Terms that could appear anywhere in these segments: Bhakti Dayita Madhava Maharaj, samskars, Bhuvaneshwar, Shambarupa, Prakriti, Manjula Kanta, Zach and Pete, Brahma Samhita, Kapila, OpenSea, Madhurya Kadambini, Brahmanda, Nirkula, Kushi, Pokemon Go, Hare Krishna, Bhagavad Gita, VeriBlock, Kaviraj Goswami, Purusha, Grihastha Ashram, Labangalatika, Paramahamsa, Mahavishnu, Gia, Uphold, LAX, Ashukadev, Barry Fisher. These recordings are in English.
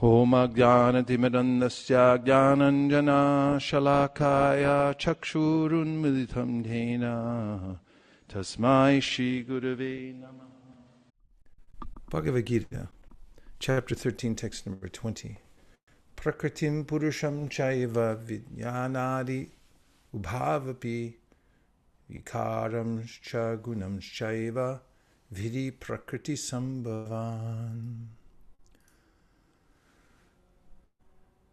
Homa Jnanatimadandasya Jnananjana Shalakaya Chakshurun Militam Dhena Tasmai Shri Gurave Namaha. Bhagavad Gita, Chapter 13, Text Number 20. Prakritim Purusham Chaiva Vijnanadi Ubhavapi Vikaram Chagunam Chaiva Vidi Prakriti Sambhavan.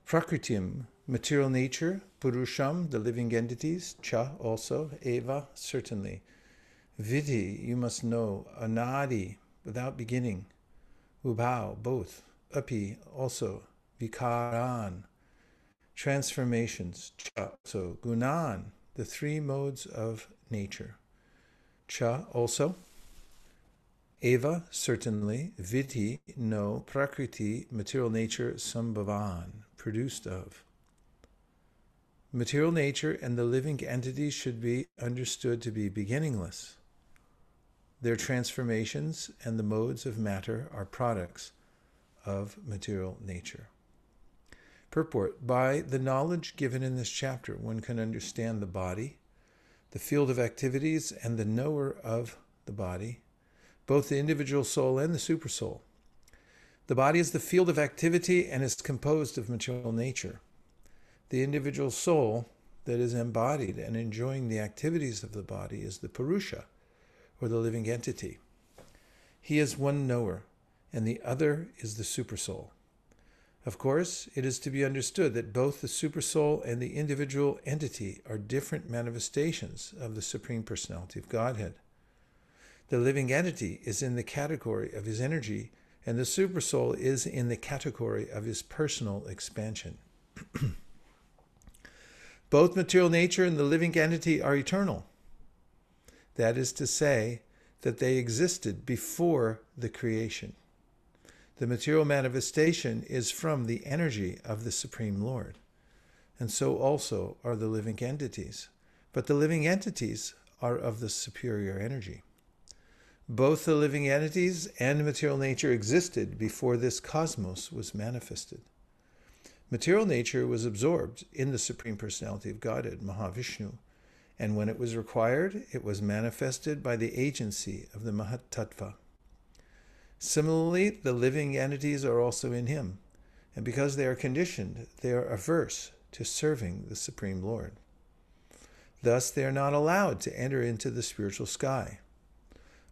Prakritim, material nature, Purusham, the living entities, Cha, also, Eva, certainly. Vidhi, you must know, Anadi, without beginning, Ubhav, both, Api, also, Vikaran, transformations, Cha, also, Gunan, the three modes of nature. Cha, also, Eva, certainly, Vidhi, no, Prakriti, material nature, Sambhavan, produced of. Material nature and the living entities should be understood to be beginningless. Their transformations and the modes of matter are products of material nature. Purport: by the knowledge given in this chapter, one can understand the body, the field of activities, and the knower of the body, both the individual soul and the supersoul. The body is the field of activity and is composed of material nature. The individual soul that is embodied and enjoying the activities of the body is the Purusha, or the living entity. He is one knower, and the other is the supersoul. Of course, it is to be understood that both the supersoul and the individual entity are different manifestations of the Supreme Personality of Godhead. The living entity is in the category of his energy, and the supersoul is in the category of his personal expansion. Both material nature and the living entity are eternal. That is to say, that they existed before the creation. The material manifestation is from the energy of the Supreme Lord, and so also are the living entities. But the living entities are of the superior energy. Both the living entities and material nature existed before this cosmos was manifested. Material nature was absorbed in the Supreme Personality of Godhead, Mahavishnu, and when it was required, it was manifested by the agency of the Mahatattva. Similarly, the living entities are also in him, and because they are conditioned, they are averse to serving the Supreme Lord. Thus, they are not allowed to enter into the spiritual sky.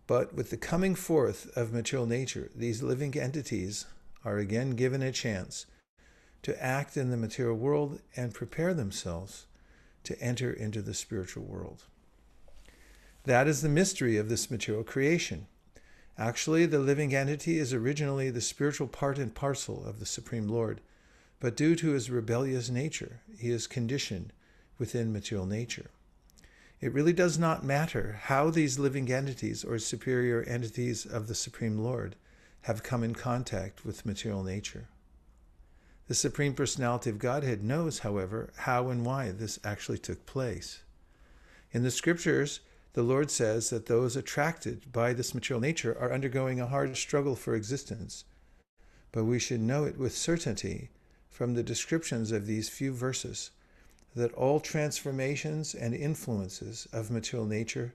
But with the coming forth of material nature, these living entities are again given a chance to act in the material world and prepare themselves to enter into the spiritual world. That is the mystery of this material creation. Actually, the living entity is originally the spiritual part and parcel of the Supreme Lord, but due to his rebellious nature, he is conditioned within material nature. It really does not matter how these living entities or superior entities of the Supreme Lord have come in contact with material nature. The Supreme Personality of Godhead knows, however, how and why this actually took place. In the scriptures, the Lord says that those attracted by this material nature are undergoing a hard struggle for existence, but we should know it with certainty from the descriptions of these few verses that all transformations and influences of material nature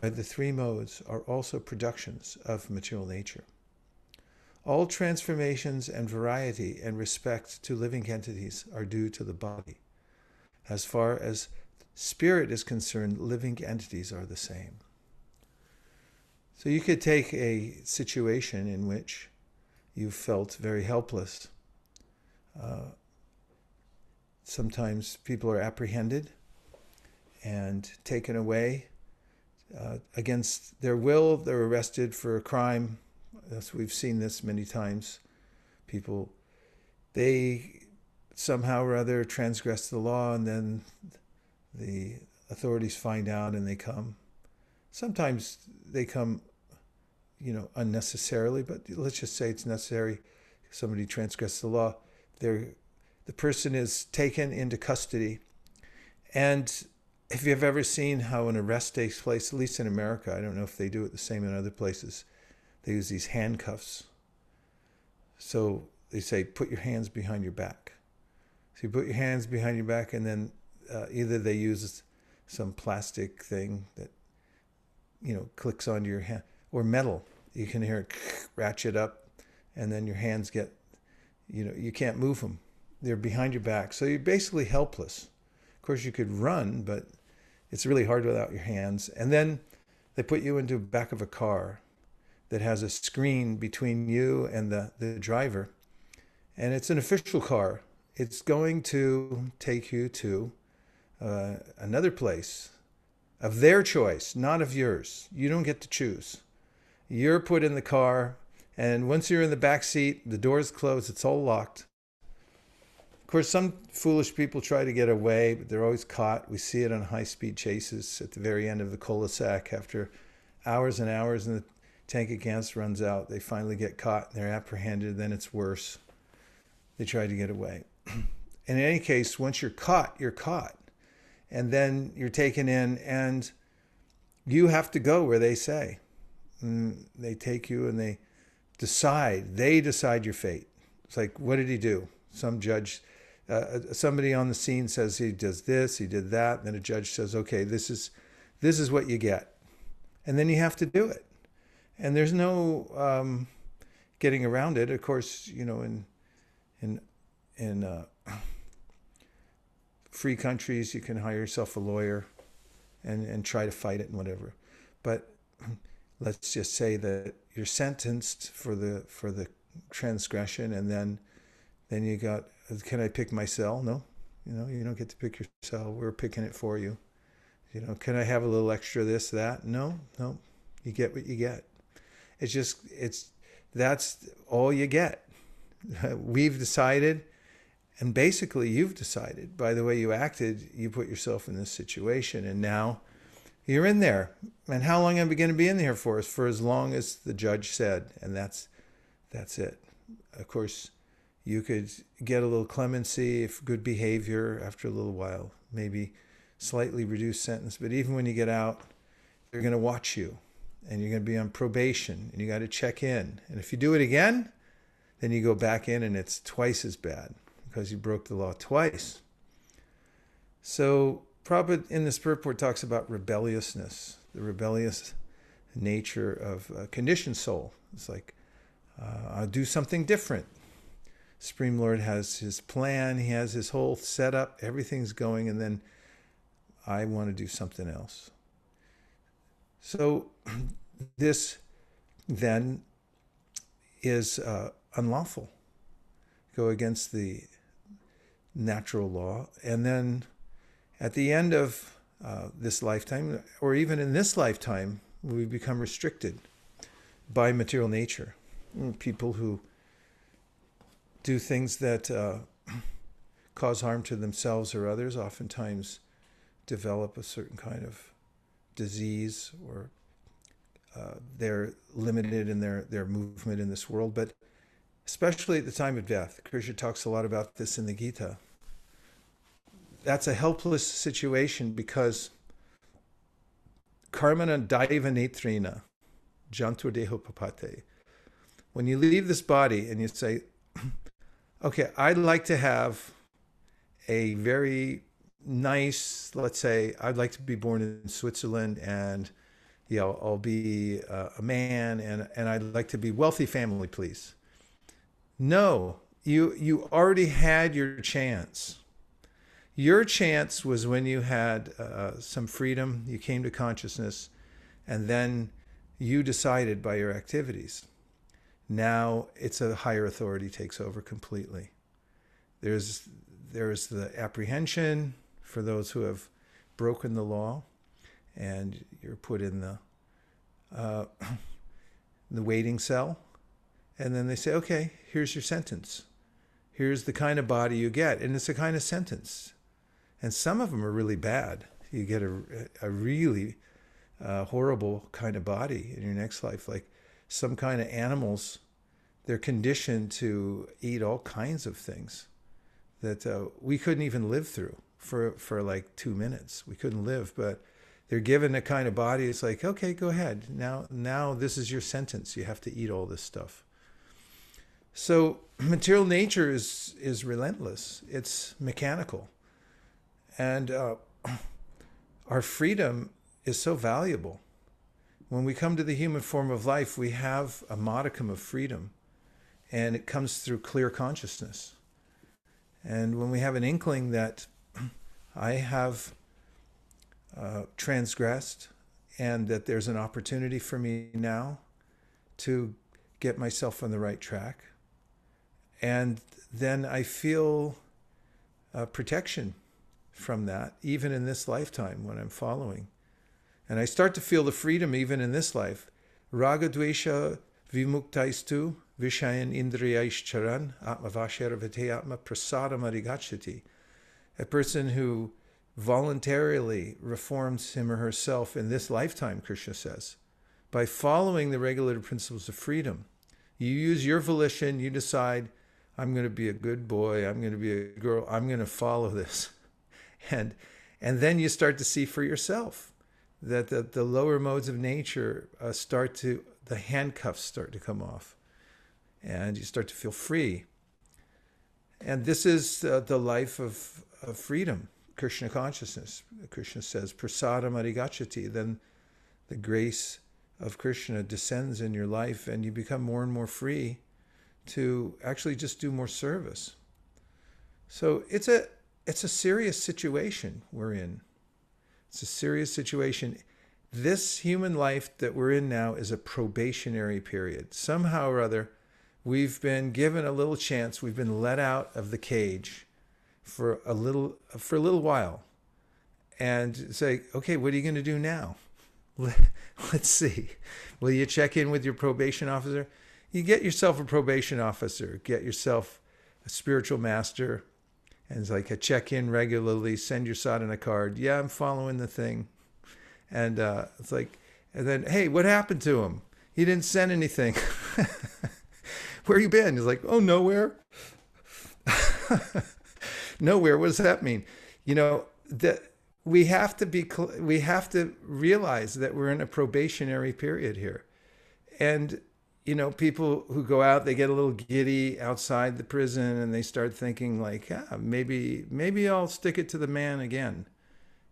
by the three modes are also productions of material nature. All transformations and variety and respect to living entities are due to the body. As far as spirit is concerned, living entities are the same. So you could take a situation in which you felt very helpless. Sometimes people are apprehended and taken away against their will. They're arrested for a crime. We've seen this many times. People, they somehow or other transgress the law, and then the authorities find out and they come. Sometimes they come, unnecessarily, but let's just say it's necessary. Somebody transgressed the law. The person is taken into custody. And if you've ever seen how an arrest takes place, at least in America, I don't know if they do it the same in other places, they use these handcuffs. So they say, put your hands behind your back. So you put your hands behind your back, and then either they use some plastic thing that, you know, clicks onto your hand, or metal. You can hear it ratchet up, and then your hands get, you know, you can't move them. They're behind your back. So you're basically helpless. Of course, you could run, but it's really hard without your hands. And then they put you into the back of a car that has a screen between you and the driver. And it's an official car. It's going to take you to another place of their choice, not of yours. You don't get to choose. You're put in the car, and once you're in the back seat, the door's closed, it's all locked. Of course, some foolish people try to get away, but they're always caught. We see it on high-speed chases at the very end of the cul-de-sac. After hours and hours, and the tank of gas runs out, they finally get caught, and they're apprehended, then it's worse. They try to get away. In any case, once you're caught, you're caught. And then you're taken in, and you have to go where they say. And they take you, and they decide your fate. It's like, what did he do? Some judge, somebody on the scene says he does this, he did that, and then a judge says, okay, this is what you get. And then you have to do it. And there's no getting around it. Of course, you know, in free countries, you can hire yourself a lawyer and try to fight it and whatever. But let's just say that you're sentenced for the transgression, and then you got, can I pick my cell? No, you know, you don't get to pick your cell. We're picking it for you. You know, can I have a little extra this, that? No, you get what you get. That's all you get. We've decided, and basically you've decided. By the way you acted, you put yourself in this situation, and now you're in there. And how long am I going to be in there for? For as long as the judge said, and that's it. Of course, you could get a little clemency, if good behavior, after a little while, maybe slightly reduced sentence. But even when you get out, they're going to watch you, and you're going to be on probation, and you got to check in. And if you do it again, then you go back in, and it's twice as bad because you broke the law twice. So Prabhupada in this purport talks about rebelliousness, the rebellious nature of a conditioned soul. It's like, I'll do something different. Supreme Lord has his plan. He has his whole setup. Everything's going, and then I want to do something else. So this then is unlawful. Go against the natural law. And then at the end of this lifetime, or even in this lifetime, we become restricted by material nature. People who do things that cause harm to themselves or others oftentimes develop a certain kind of disease, or they're limited in their movement in this world, but especially at the time of death. Krishna talks a lot about this in the Gita. That's a helpless situation because karmana daiva netrina jantur deho papate. When you leave this body and you say, okay, I'd like to have a very nice, let's say, I'd like to be born in Switzerland, and you know, I'll be a man, and I'd like to be wealthy family, please. No, you already had your chance. Your chance was when you had some freedom, you came to consciousness, and then you decided by your activities. Now it's a higher authority takes over completely. There's the apprehension for those who have broken the law, and you're put in the waiting cell, and then they say, okay, here's your sentence. Here's the kind of body you get, and it's a kind of sentence. And some of them are really bad. You get a really horrible kind of body in your next life, like some kind of animals. They're conditioned to eat all kinds of things that we couldn't even live through for like 2 minutes. We couldn't live, but they're given a kind of body. It's like, okay, go ahead. Now this is your sentence. You have to eat all this stuff. So material nature is relentless. It's mechanical. And our freedom is so valuable. When we come to the human form of life, we have a modicum of freedom, and it comes through clear consciousness. And when we have an inkling that I have transgressed and that there's an opportunity for me now to get myself on the right track, and then I feel protection from that, even in this lifetime when I'm following. And I start to feel the freedom even in this life. Raga dvesha vimuktaistu vishayan indriyaischcharan atmavashera viteyatma prasadam arigachati. A person who voluntarily reforms him or herself in this lifetime, Krishna says, by following the regulative principles of freedom. You use your volition, you decide, I'm going to be a good boy, I'm going to be a girl, I'm going to follow this. And then you start to see for yourself that the lower modes of nature the handcuffs start to come off, and you start to feel free. And this is the life of freedom, Krishna consciousness. Krishna says, prasadam arigachati. Then the grace of Krishna descends in your life, and you become more and more free to actually just do more service. So it's a serious situation we're in. It's a serious situation. This human life that we're in now is a probationary period. Somehow or other, we've been given a little chance. We've been let out of the cage for a little while, and say, okay, what are you going to do now? Let's see. Will you check in with your probation officer? You get yourself a probation officer. Get yourself a spiritual master. And it's like a check-in regularly, send your sadhana card. Yeah, I'm following the thing. And it's like, and then, hey, what happened to him? He didn't send anything. Where you been? He's like, oh, nowhere. Nowhere, what does that mean? You know, that we have to realize that we're in a probationary period here. And you know, people who go out, they get a little giddy outside the prison, and they start thinking like, ah, maybe I'll stick it to the man again.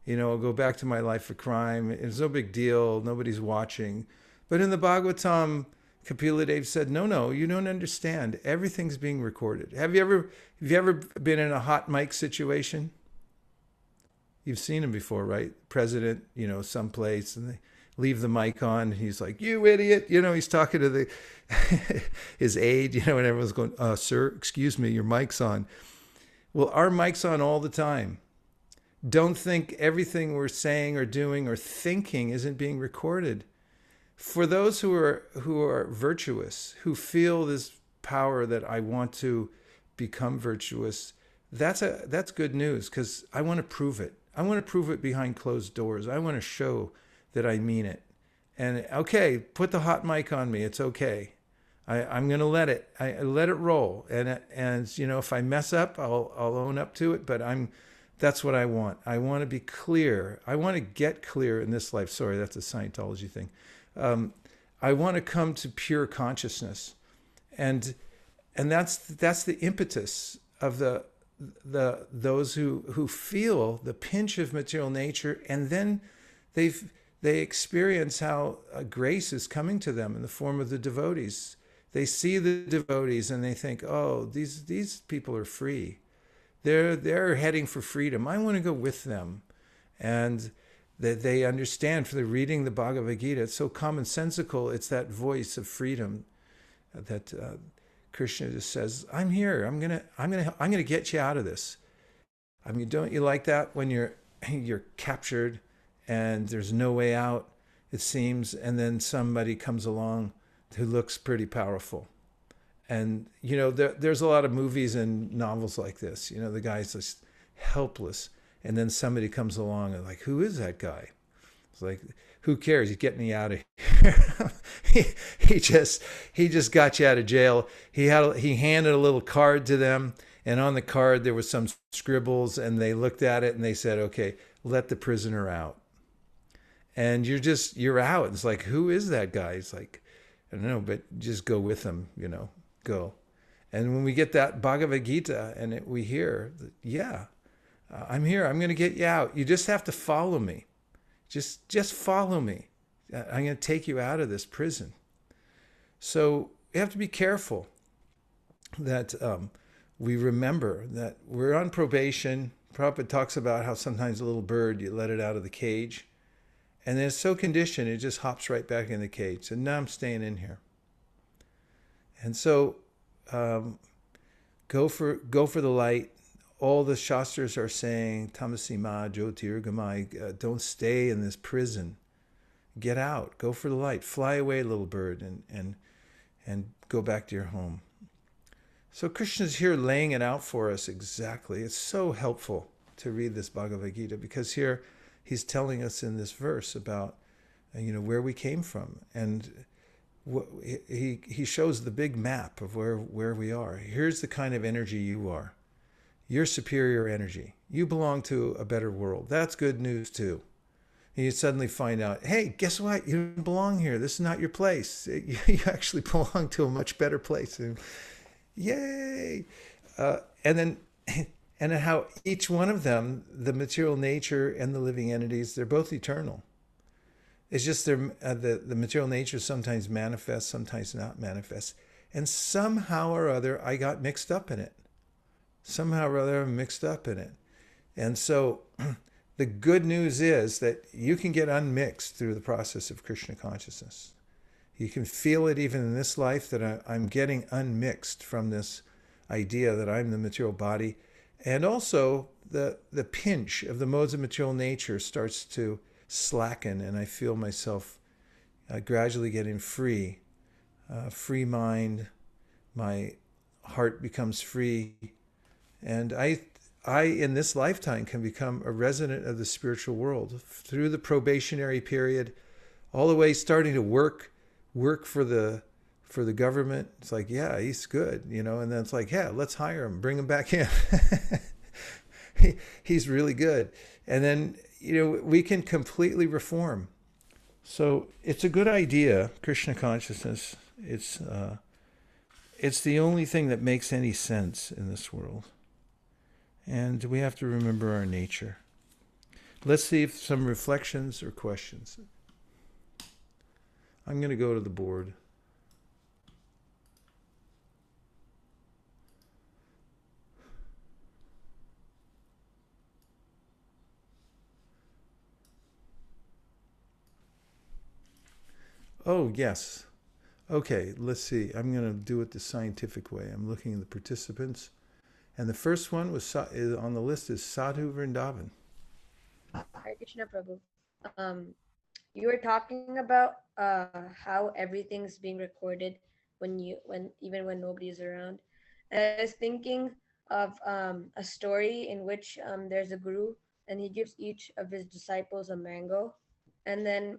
You know, I'll go back to my life of crime. It's no big deal. Nobody's watching. But in the Bhagavatam, Kapila Dev said, no, you don't understand. Everything's being recorded. Have you ever been in a hot mic situation? You've seen him before, right? President, you know, someplace, and they leave the mic on. He's like, you idiot. You know, he's talking to his aide, you know, and everyone's going, sir, excuse me, your mic's on. Well, our mic's on all the time. Don't think everything we're saying or doing or thinking isn't being recorded. For those who are virtuous, who feel this power that I want to become virtuous, that's good news, because I want to prove it. I want to prove it behind closed doors. I want to show that I mean it. And okay, put the hot mic on me. It's okay. I'm going to let it. I let it roll. And you know, if I mess up, I'll own up to it. But that's what I want. I want to be clear. I want to get clear in this life. Sorry, that's a Scientology thing. I want to come to pure consciousness, and that's the impetus of those who feel the pinch of material nature, and then they experience how grace is coming to them in the form of the devotees. They see the devotees and they think, oh, these people are free. They're heading for freedom. I want to go with them. And that they understand, for the reading the Bhagavad Gita, it's so commonsensical. It's that voice of freedom that Krishna just says, I'm here. I'm gonna get you out of this. I mean, don't you like that when you're captured and there's no way out, it seems, and then somebody comes along who looks pretty powerful? And, you know, there's a lot of movies and novels like this. You know, the guy's just helpless, and then somebody comes along and like, who is that guy? It's like, who cares? He's getting me out of here. he just got you out of jail. He handed a little card to them, and on the card there was some scribbles, and they looked at it and they said, okay, let the prisoner out. And you're out. It's like, who is that guy? It's like, I don't know, but just go with him, you know, go. And when we get that Bhagavad Gita and we hear, yeah, I'm here, I'm going to get you out. You just have to follow me. Just follow me. I'm going to take you out of this prison. So we have to be careful that we remember that we're on probation. Prabhupada talks about how sometimes a little bird, you let it out of the cage. And then it's so conditioned, it just hops right back in the cage. So now I'm staying in here. And so go for the light. All the Shastras are saying, Tamasima, Jyotirgamai, don't stay in this prison. Get out. Go for the light. Fly away, little bird, and go back to your home. So Krishna's here laying it out for us exactly. It's so helpful to read this Bhagavad Gita, because here he's telling us in this verse about, you know, where we came from, and he shows the big map of where we are. Here's the kind of energy you are. You're superior energy. You belong to a better world. That's good news too. And you suddenly find out, hey, guess what? You don't belong here. This is not your place. You actually belong to a much better place. And yay! And then how each one of them, the material nature and the living entities, they're both eternal. It's just the material nature sometimes manifests, sometimes not manifests. And somehow or other, I got mixed up in it. Somehow or other, I'm mixed up in it. And so the good news is that you can get unmixed through the process of Krishna consciousness. You can feel it even in this life that I'm getting unmixed from this idea that I'm the material body. And also the pinch of the modes of material nature starts to slacken, and I feel myself gradually getting free. Free mind, my heart becomes free. And I, in this lifetime, can become a resident of the spiritual world through the probationary period, all the way starting to work for the government. It's like, yeah, he's good, you know, and then it's like, yeah, let's hire him, bring him back in. He's really good. And then, you know, we can completely reform. So it's a good idea, Krishna consciousness. It's the only thing that makes any sense in this world. And we have to remember our nature. Let's see if some reflections or questions. I'm going to go to the board. Oh, yes. Okay, let's see. I'm going to do it the scientific way. I'm looking at the participants. And the first one is on the list is Sadhu Vrindavan. Hare Krishna Prabhu. You were talking about how everything's being recorded even when nobody's around. And I was thinking of a story in which there's a guru, and he gives each of his disciples a mango, and then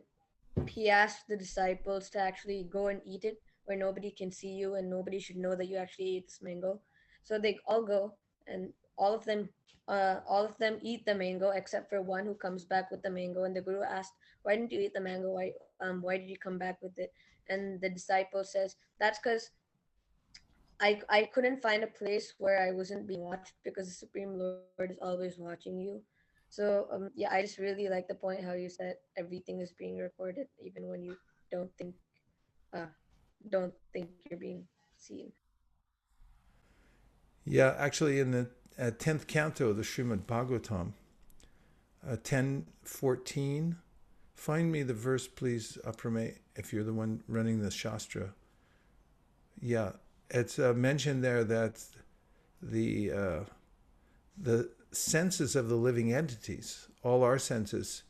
he asks the disciples to actually go and eat it where nobody can see you and nobody should know that you actually ate this mango. So they all go, and all of them eat the mango except for one who comes back with the mango. And the guru asked, "Why didn't you eat the mango? Why did you come back with it?" And the disciple says, "That's because I couldn't find a place where I wasn't being watched, because the Supreme Lord is always watching you." So yeah, I just really like the point how you said everything is being recorded, even when you don't think you're being seen. Yeah, actually, in the 10th canto of the Srimad Bhagavatam, 10:14, find me the verse, please, Aprame, if you're the one running the Shastra. Yeah, it's mentioned there that the senses of the living entities, all our senses,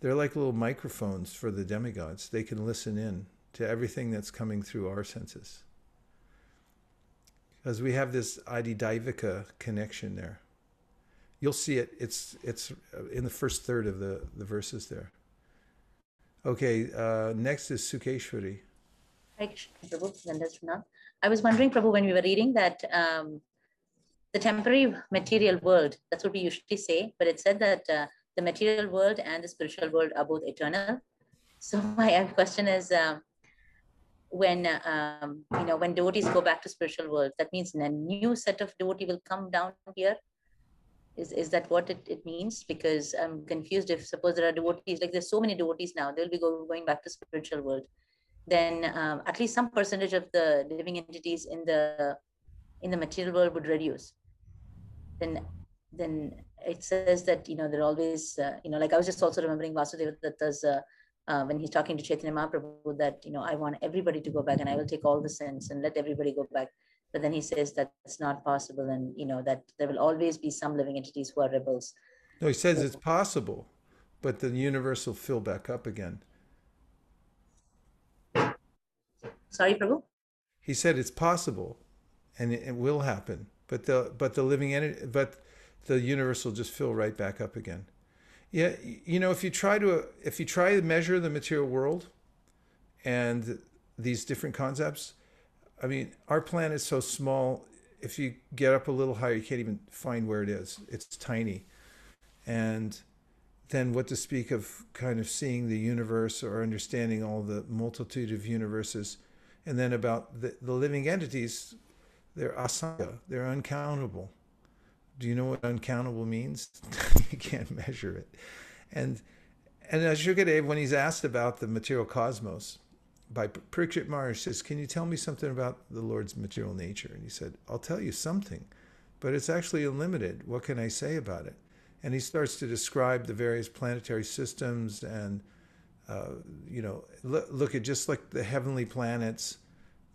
they're like little microphones for the demigods. They can listen in to everything that's coming through our senses, because we have this adidivika connection there. You'll see it. It's in the first third of the verses there. Okay, next is Sukeshwari. Hi, Prabhu. I was wondering, Prabhu, when we were reading that the temporary material world, that's what we usually say, but it said that the material world and the spiritual world are both eternal. So my question is, when when devotees go back to spiritual world, that means a new set of devotee will come down here. Is that what it means? Because I'm confused. If suppose there are devotees, like there's so many devotees now, they'll be going back to spiritual world. Then at least some percentage of the living entities in the material world would reduce. Then it says that they're always like I was just also remembering Vasudeva Datta's when he's talking to Chaitanya Mahaprabhu that I want everybody to go back and I will take all the sins and let everybody go back. But then he says that it's not possible, and that there will always be some living entities who are rebels. No, he says it's possible, but the universe will fill back up again. Sorry, Prabhu? He said it's possible, and it will happen, but the universe will just fill right back up again. Yeah, if you try to measure the material world and these different concepts, I mean, our planet is so small, if you get up a little higher, you can't even find where it is. It's tiny. And then what to speak of kind of seeing the universe or understanding all the multitude of universes. And then about the living entities, they're asanga, they're uncountable. Do you know what uncountable means? You can't measure it. And Ashukadev, when he's asked about the material cosmos, by Prichit Maharaj says, can you tell me something about the Lord's material nature? And he said, I'll tell you something, but it's actually unlimited. What can I say about it? And he starts to describe the various planetary systems and, look at just like the heavenly planets.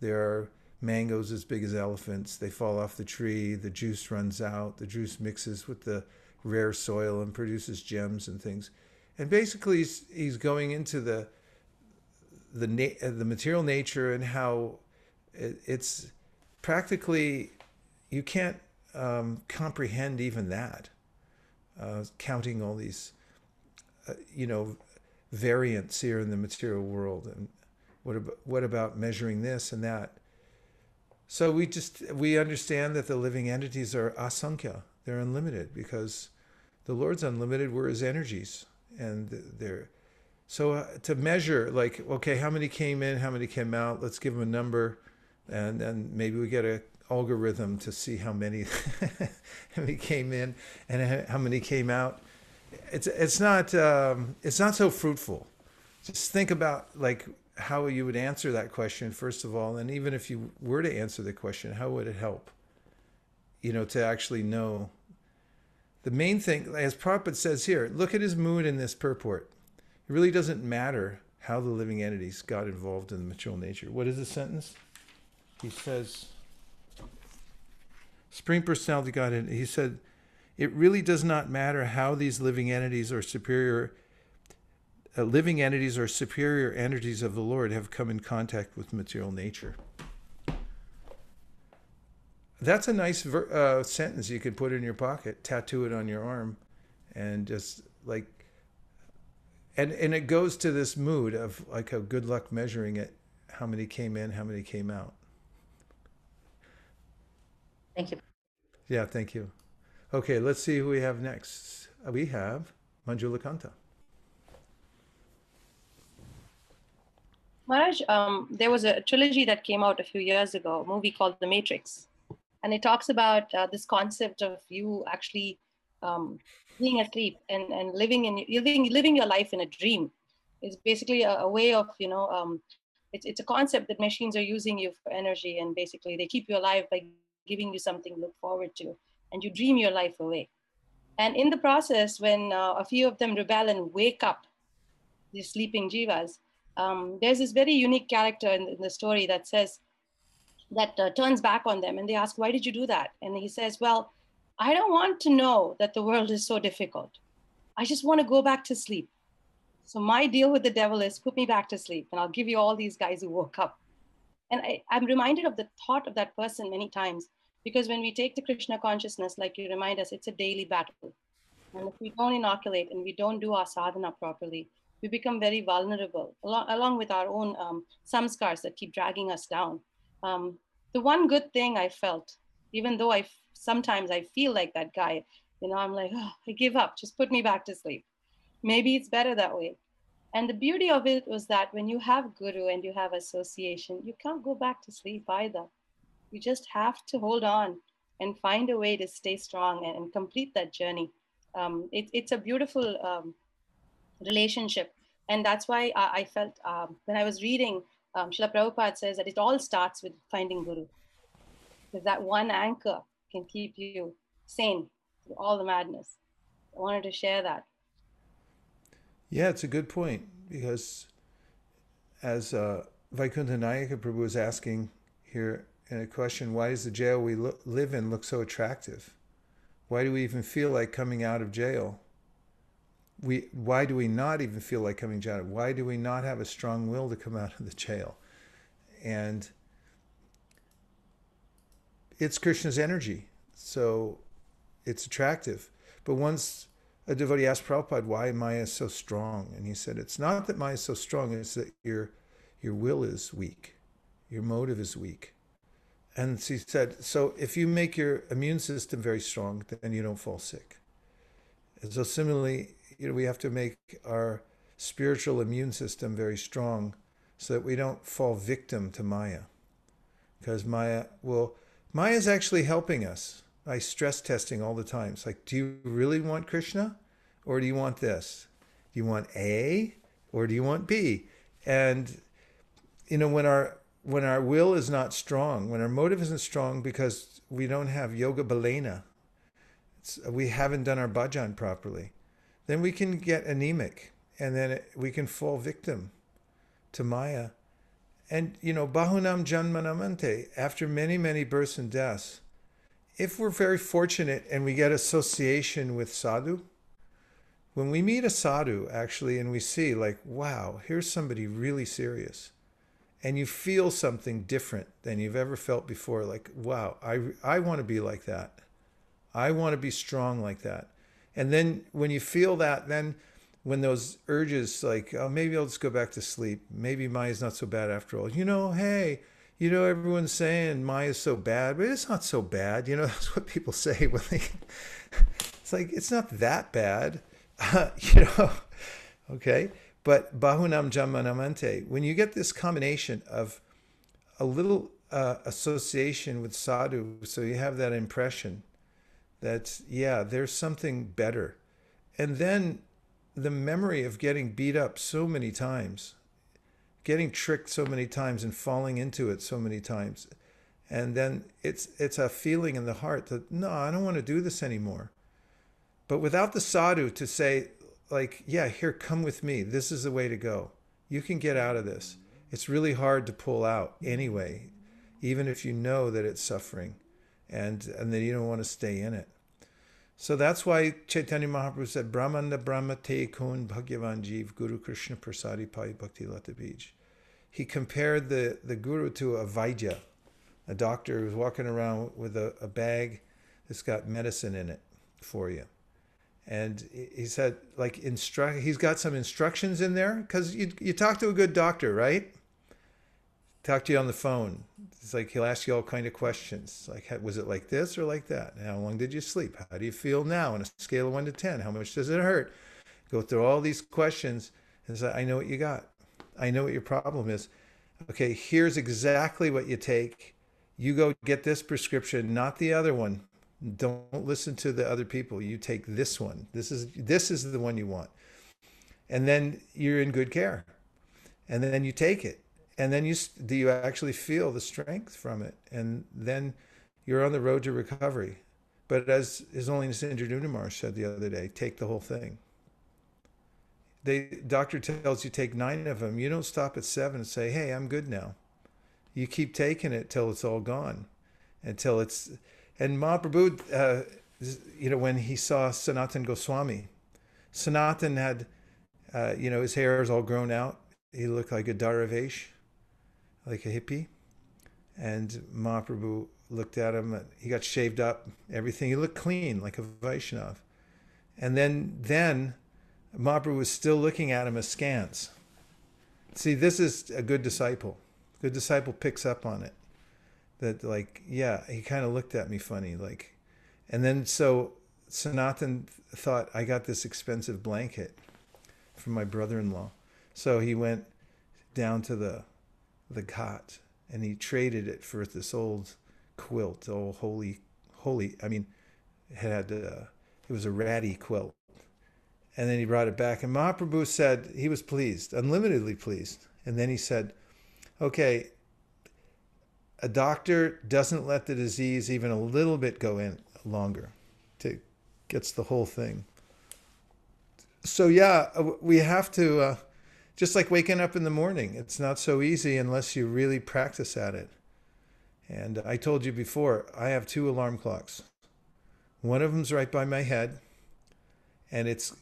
There are mangoes as big as elephants. They fall off the tree. The juice runs out. The juice mixes with the rare soil and produces gems and things. And basically he's going into the material nature and how it's practically, you can't comprehend even that, counting all these, variants here in the material world. And what about measuring this and that? So we understand that the living entities are asankhya, they're unlimited because the Lord's unlimited, we're his energies, and they're, so to measure, like, okay, how many came in, how many came out, let's give them a number, and then maybe we get an algorithm to see how many, how many came in and how many came out. It's not so fruitful. Just think about like how you would answer that question, first of all, and even if you were to answer the question, how would it help, to actually know? The main thing, as Prabhupada says here, look at his mood in this purport. It really doesn't matter how the living entities got involved in the material nature. What is the sentence? He says, Supreme Personality Godhead, he said, it really does not matter how these living entities or superior entities of the Lord have come in contact with material nature. That's a nice sentence you could put in your pocket, tattoo it on your arm, and just like, And it goes to this mood of like a good luck measuring it, how many came in, how many came out. Thank you. Yeah, thank you. Okay, let's see who we have next. We have Manjula Kanta. Maharaj, there was a trilogy that came out a few years ago, a movie called The Matrix. And it talks about this concept of you actually being asleep and living your life in a dream. Is basically a way of, it's a concept that machines are using you for energy, and basically they keep you alive by giving you something to look forward to, and you dream your life away. And in the process, when a few of them rebel and wake up the sleeping jivas, there's this very unique character in the story that says, that turns back on them, and they ask, why did you do that? And he says, well, I don't want to know that the world is so difficult. I just want to go back to sleep. So my deal with the devil is put me back to sleep, and I'll give you all these guys who woke up. And I'm reminded of the thought of that person many times, because when we take the Krishna consciousness, like you remind us, it's a daily battle. And if we don't inoculate and we don't do our sadhana properly, we become very vulnerable, along with our own samskars that keep dragging us down. The one good thing I felt, even though sometimes I feel like that guy, I'm like, oh, I give up, just put me back to sleep. Maybe it's better that way. And the beauty of it was that when you have guru and you have association, you can't go back to sleep either. You just have to hold on and find a way to stay strong and complete that journey. It's a beautiful relationship. And that's why I felt when I was reading, Srila Prabhupada says that it all starts with finding guru. Because that one anchor can keep you sane through all the madness. I wanted to share that. Yeah, it's a good point, because as Vaikuntha Nayaka Prabhu is asking here in a question, why does the jail we live in look so attractive? Why do we even feel like coming out of jail? Why do we not even feel like coming out of jail? Why do we not have a strong will to come out of the jail? And it's Krishna's energy, so it's attractive. But once a devotee asked Prabhupada, why Maya is so strong? And he said, it's not that Maya is so strong, it's that your will is weak. Your motive is weak. And he said, so if you make your immune system very strong, then you don't fall sick. And so similarly, we have to make our spiritual immune system very strong so that we don't fall victim to Maya. Because Maya is actually helping us. I stress testing all the time. It's like, do you really want Krishna? Or do you want this? Do you want A? Or do you want B? And, when our will is not strong, when our motive isn't strong because we don't have yoga balena, we haven't done our bhajan properly, then we can get anemic, and then we can fall victim to Maya. And, bahunam janmanamante, after many, many births and deaths, if we're very fortunate and we get association with sadhu, when we meet a sadhu actually and we see like, wow, here's somebody really serious, and you feel something different than you've ever felt before, like, wow, I want to be like that. I want to be strong like that. And then when you feel that, then when those urges like, oh, maybe I'll just go back to sleep. Maybe Maya's not so bad after all. Hey, everyone's saying Maya is so bad, but it's not so bad. That's what people say when they, it's like, it's not that bad, okay. But bahunam jamanamante, when you get this combination of a little association with sadhu, so you have that impression that, yeah, there's something better. And then the memory of getting beat up so many times, getting tricked so many times and falling into it so many times. And then it's a feeling in the heart that, no, I don't want to do this anymore. But without the sadhu to say like, yeah, here, come with me. This is the way to go. You can get out of this. It's really hard to pull out anyway, even if you know that it's suffering and that you don't want to stay in it. So that's why Chaitanya Mahaprabhu said, Brahmanda Brahma te kun bhagyavan jiv guru Krishna prasadi pai bhakti latabij. He compared the guru to a vaidya, a doctor who's walking around with a bag that's got medicine in it for you. And he said, like, he's got some instructions in there, because you talk to a good doctor, right? Talk to you on the phone. It's like he'll ask you all kind of questions. Like, was it like this or like that? How long did you sleep? How do you feel now? On a scale of 1 to 10, how much does it hurt? Go through all these questions and say, I know what you got. I know what your problem is. Okay, here's exactly what you take. You go get this prescription, not the other one. Don't listen to the other people. You take this one. This is the one you want. And then you're in good care. And then you take it. And then do you actually feel the strength from it. And then you're on the road to recovery. But as His Holiness Indra Nunamar said the other day, take the whole thing. The doctor tells you take 9 of them. You don't stop at 7 and say, hey, I'm good now. You keep taking it till it's all gone. Until it's... And Mahaprabhu, when he saw Sanatana Goswami, Sanatana had, his hair is all grown out. He looked like a Dharavesh, like a hippie. And Mahaprabhu looked at him. He got shaved up, everything. He looked clean, like a Vaishnav. And then Mahaprabhu was still looking at him askance. See, this is a good disciple. Good disciple picks up on it. That like, yeah, he kind of looked at me funny. Like, and then so Sanatana thought, I got this expensive blanket from my brother-in-law. So he went down to the cot and he traded it for this old quilt, old holy, I mean, it was a ratty quilt. And then he brought it back, and Mahaprabhu said, he was pleased, unlimitedly pleased. And then he said, okay, a doctor doesn't let the disease even a little bit go in longer, to gets the whole thing. So yeah, we have to, just like waking up in the morning, it's not so easy unless you really practice at it. And I told you before, I have 2 alarm clocks. One of them's right by my head, and it's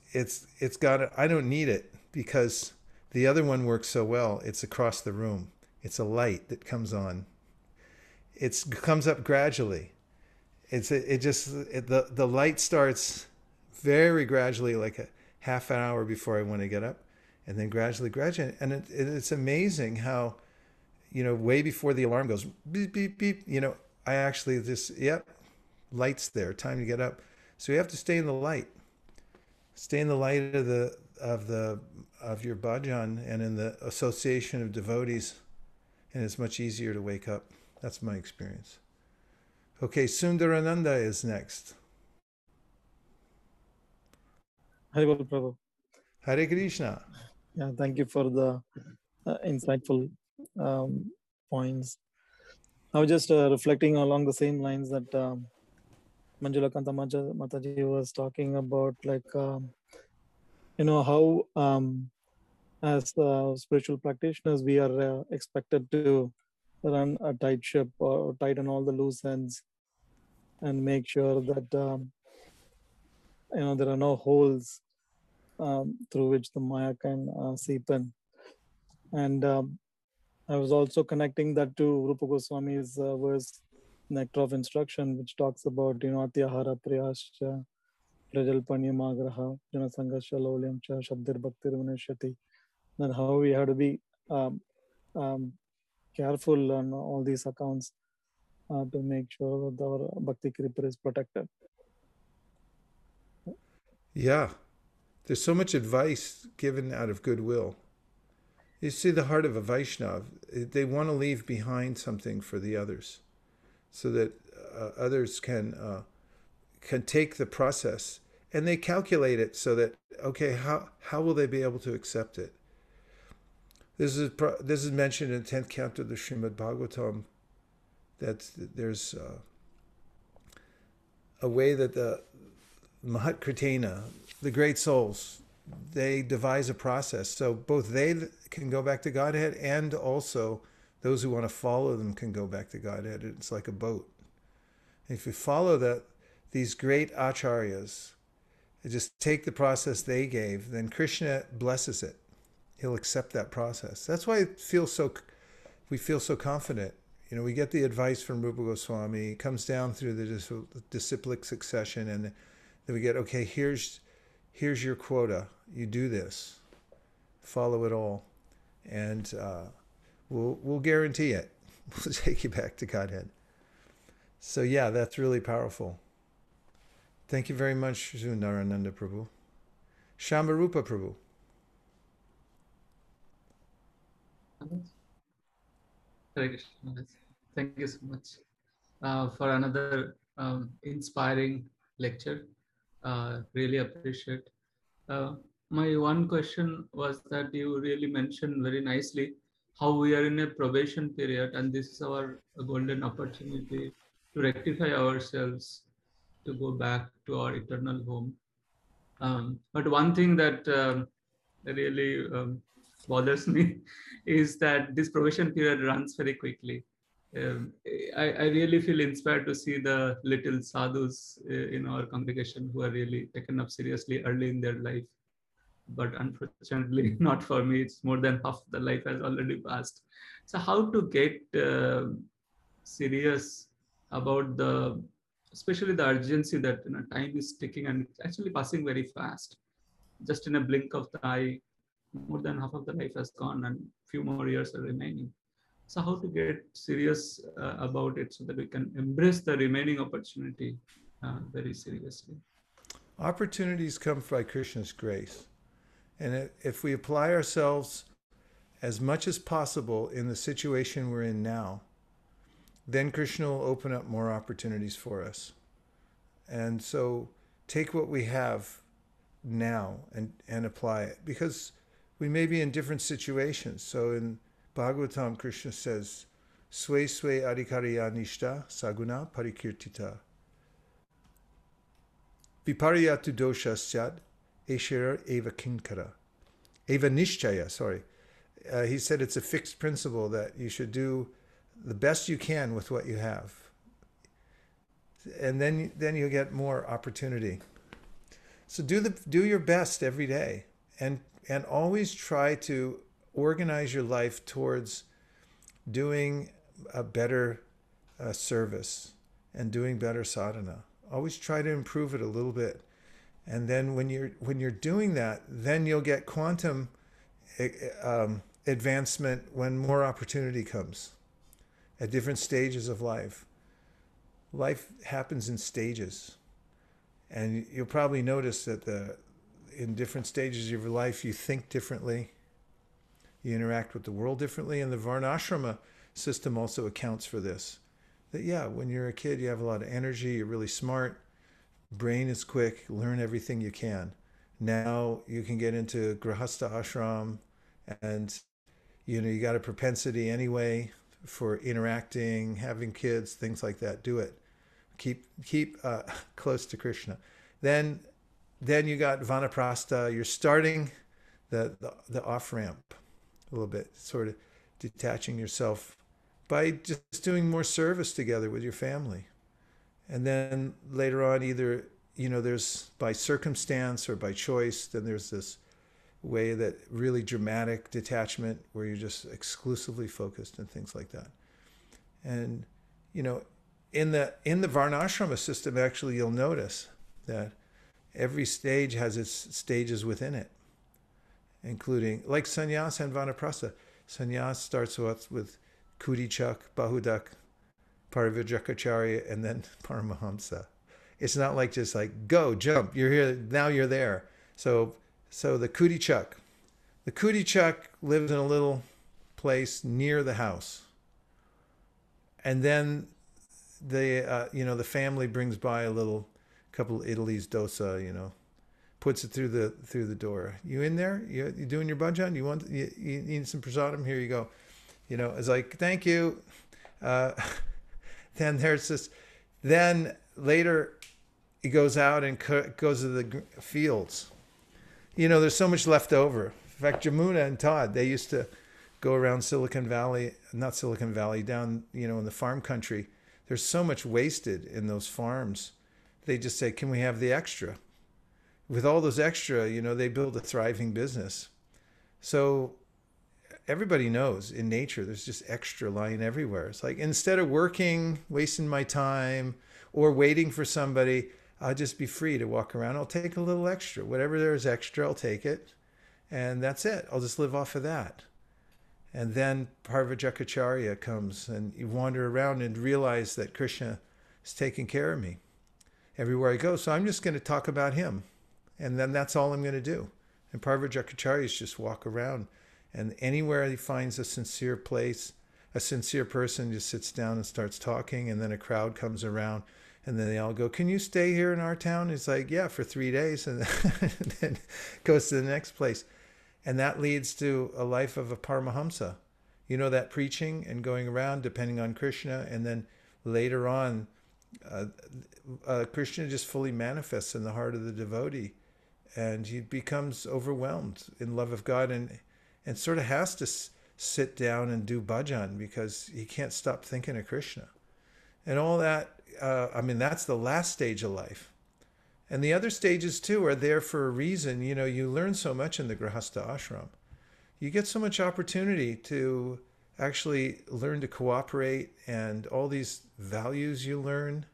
got a, I don't need it because the other one works so well. It's across the room. It's a light that comes on. It comes up gradually. The light starts very gradually, like a half an hour before I want to get up, and then gradually. And it's amazing how, you know, way before the alarm goes beep, beep, beep, you know, I actually just, yep, light's there, time to get up. So you have to stay in the light. Stay in the light of your bhajan and in the association of devotees, and it's much easier to wake up. That's my experience. Okay, Sundarananda is next. Hare Prabhu. Hare Krishna. Yeah, thank you for the insightful points. I was just reflecting along the same lines that Manjula Kanta Mataji was talking about, like, you know, how as spiritual practitioners, we are expected to run a tight ship or tighten all the loose ends and make sure that, you know, there are no holes through which the Maya can seep in. And I was also connecting that to Rupa Goswami's verse, Nectar of Instruction, which talks about, you know, Atyahara Priyascha, Prajalpanyamagraha, Janasangascha Laulyamcha, Shabdir Bhaktir Vinayashati, and how we have to be careful on all these accounts to make sure that our Bhakti Kripa is protected. Yeah. There's so much advice given out of goodwill. You see the heart of a Vaishnava. They want to leave behind something for the others so that others can take the process, and they calculate it so that, okay, how will they be able to accept it? This is mentioned in the 10th canto of the Srimad Bhagavatam, that there's a way that the Mahatkritena, the great souls, they devise a process so both they can go back to Godhead and also those who want to follow them can go back to Godhead. It's like a boat. And if you follow that, these great acharyas, just take the process they gave, then Krishna blesses it. He'll accept that process. That's why it feels so, we feel so confident. You know, we get the advice from Rupa Goswami. It comes down through the disciplic succession, and then we get, okay, here's your quota. You do this. Follow it all. And we'll guarantee it. We'll take you back to Godhead. So yeah, that's really powerful. Thank you very much, Sundarananda Prabhu. Shambarupa Prabhu. Thank you so much for another inspiring lecture. Really appreciate. My one question was that you really mentioned very nicely how we are in a probation period, and this is our golden opportunity to rectify ourselves, to go back to our eternal home. But one thing that really bothers me is that this probation period runs very quickly. I really feel inspired to see the little sadhus in our congregation who are really taken up seriously early in their life. But unfortunately, not for me, it's more than half the life has already passed. So how to get serious about especially the urgency that, you know, time is ticking and it's actually passing very fast. Just in a blink of the eye, more than half of the life has gone and few more years are remaining. So how to get serious about it so that we can embrace the remaining opportunity very seriously. Opportunities come by Krishna's grace. And if we apply ourselves as much as possible in the situation we're in now, then Krishna will open up more opportunities for us. And so take what we have now and apply it, because we may be in different situations. So in Bhagavatam, Krishna says, Swe Swe Adhikariya Nishta Saguna Parikirtita Vipariyatu Dosha Syad Eshira Eva Kinkara Eva Nishchaya, sorry. He said it's a fixed principle that you should do the best you can with what you have. And then you'll get more opportunity. So do your best every day, and always try to organize your life towards doing a better service and doing better sadhana. Always try to improve it a little bit. And then when you're doing that, then you'll get quantum advancement when more opportunity comes at different stages of life. Life happens in stages, and you'll probably notice that in different stages of your life, you think differently, you interact with the world differently, and the Varna Ashrama system also accounts for this. That, yeah, when you're a kid, you have a lot of energy, you're really smart, brain is quick, learn everything you can. Now you can get into Grihastha Ashram, and you got a propensity anyway for interacting, having kids, things like that. Do it. Keep close to Krishna. Then you got vanaprastha. You're starting the off ramp a little bit, sort of detaching yourself by just doing more service together with your family. And then later on, either there's by circumstance or by choice. Then there's this way that really dramatic detachment where you're just exclusively focused and things like that. And in the Varnashrama system, actually, you'll notice that every stage has its stages within it, including like sannyas and vanaprastha. Sannyas starts with Kudichak, Bahudak, Parivrajkacharya, and then Paramahamsa. It's not like just like go jump. You're here now. You're there. So the Kudichak lives in a little place near the house, and then the family brings by a little couple of Italy's dosa, puts it through the door. You in there? You doing your bhajan? You need some prasadam? Here you go. It's like, thank you. Then there's this. Then later, he goes out and goes to the fields. There's so much left over. In fact, Jamuna and Todd, they used to go around Silicon Valley, not Silicon Valley, down, in the farm country. There's so much wasted in those farms. They just say, can we have the extra? With all those extra, they build a thriving business. So everybody knows in nature, there's just extra lying everywhere. It's like, instead of working, wasting my time, or waiting for somebody, I'll just be free to walk around. I'll take a little extra. Whatever there is extra, I'll take it. And that's it. I'll just live off of that. And then Parvajakacharya comes, and you wander around and realize that Krishna is taking care of me everywhere I go. So I'm just going to talk about him. And then that's all I'm going to do. And Parvajakacharya's just walk around. And anywhere he finds a sincere place, a sincere person just sits down and starts talking. And then a crowd comes around. And then they all go, can you stay here in our town? It's like, yeah, for 3 days. And then goes to the next place. And that leads to a life of a Paramahamsa. That preaching and going around, depending on Krishna. And then later on, Krishna just fully manifests in the heart of the devotee. And he becomes overwhelmed in love of God and sort of has to sit down and do bhajan because he can't stop thinking of Krishna. And all that, that's the last stage of life. And the other stages too are there for a reason. You learn so much in the Grihastha Ashram. You get so much opportunity to actually learn to cooperate, and all these values you learn